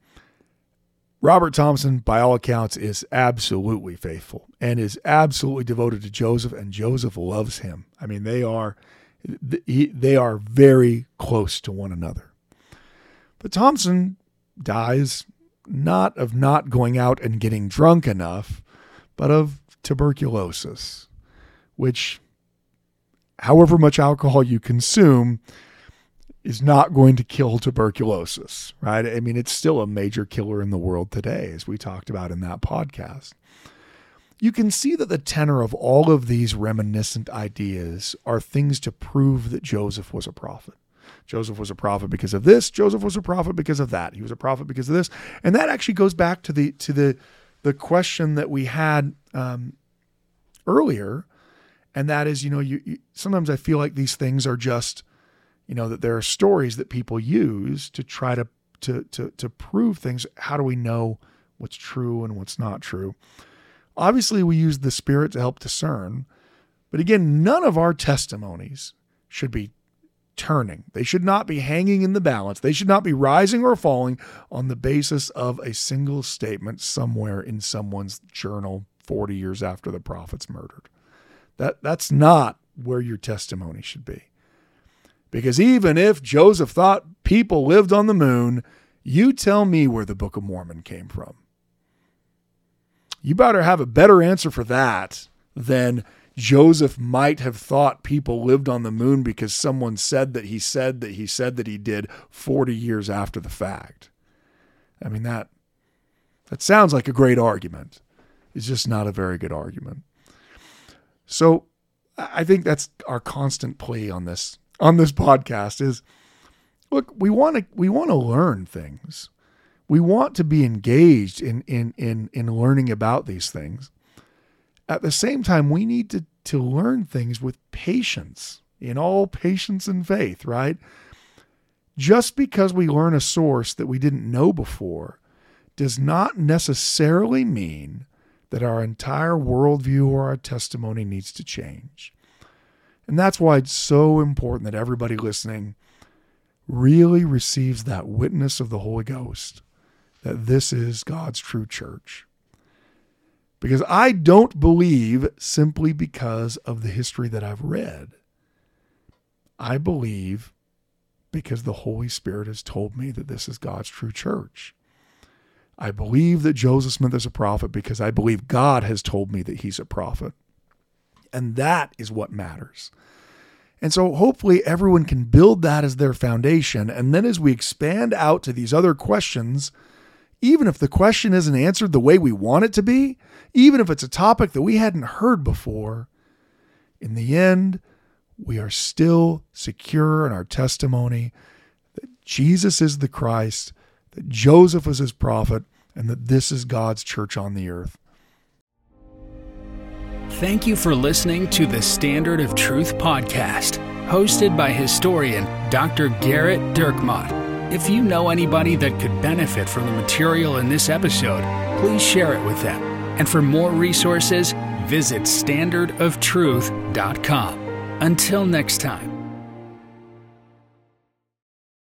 Robert Thompson, by all accounts, is absolutely faithful and is absolutely devoted to Joseph, and Joseph loves him. I mean, they are they are very close to one another. But Thompson dies not of not going out and getting drunk enough, but of tuberculosis, which, however much alcohol you consume, is not going to kill tuberculosis, right? I mean, it's still a major killer in the world today, as we talked about in that podcast. You can see that the tenor of all of these reminiscent ideas are things to prove that Joseph was a prophet. Joseph was a prophet because of this. Joseph was a prophet because of that. He was a prophet because of this. And that actually goes back to the to the the question that we had um, earlier. And that is, you know, you, you sometimes I feel like these things are just, you know, that there are stories that people use to try to to to to prove things. How do we know what's true and what's not true? Obviously, we use the Spirit to help discern. But again, none of our testimonies should be turning. They should not be hanging in the balance. They should not be rising or falling on the basis of a single statement somewhere in someone's journal forty years after the prophet's murdered. That that's not where your testimony should be. Because even if Joseph thought people lived on the moon, you tell me where the Book of Mormon came from. You better have a better answer for that than Joseph might have thought people lived on the moon because someone said that he said that he said that he did forty years after the fact. I mean, that That sounds like a great argument. It's just not a very good argument. So I think that's our constant plea on this on this podcast is, look, we want to we want to learn things. We want to be engaged in in in in learning about these things. At the same time, we need to to learn things with patience, in all patience and faith, right? Just because we learn a source that we didn't know before does not necessarily mean that our entire worldview or our testimony needs to change. And that's why it's so important that everybody listening really receives that witness of the Holy Ghost, that this is God's true church. Because I don't believe simply because of the history that I've read. I believe because the Holy Spirit has told me that this is God's true church. I believe that Joseph Smith is a prophet because I believe God has told me that he's a prophet. And that is what matters. And so hopefully everyone can build that as their foundation. And then as we expand out to these other questions, even if the question isn't answered the way we want it to be, even if it's a topic that we hadn't heard before, in the end, we are still secure in our testimony that Jesus is the Christ, that Joseph was his prophet, and that this is God's church on the earth. Thank you for listening to the Standard of Truth podcast, hosted by historian Doctor Garrett Dirkmaat. If you know anybody that could benefit from the material in this episode, please share it with them. And for more resources, visit standard of truth dot com. Until next time.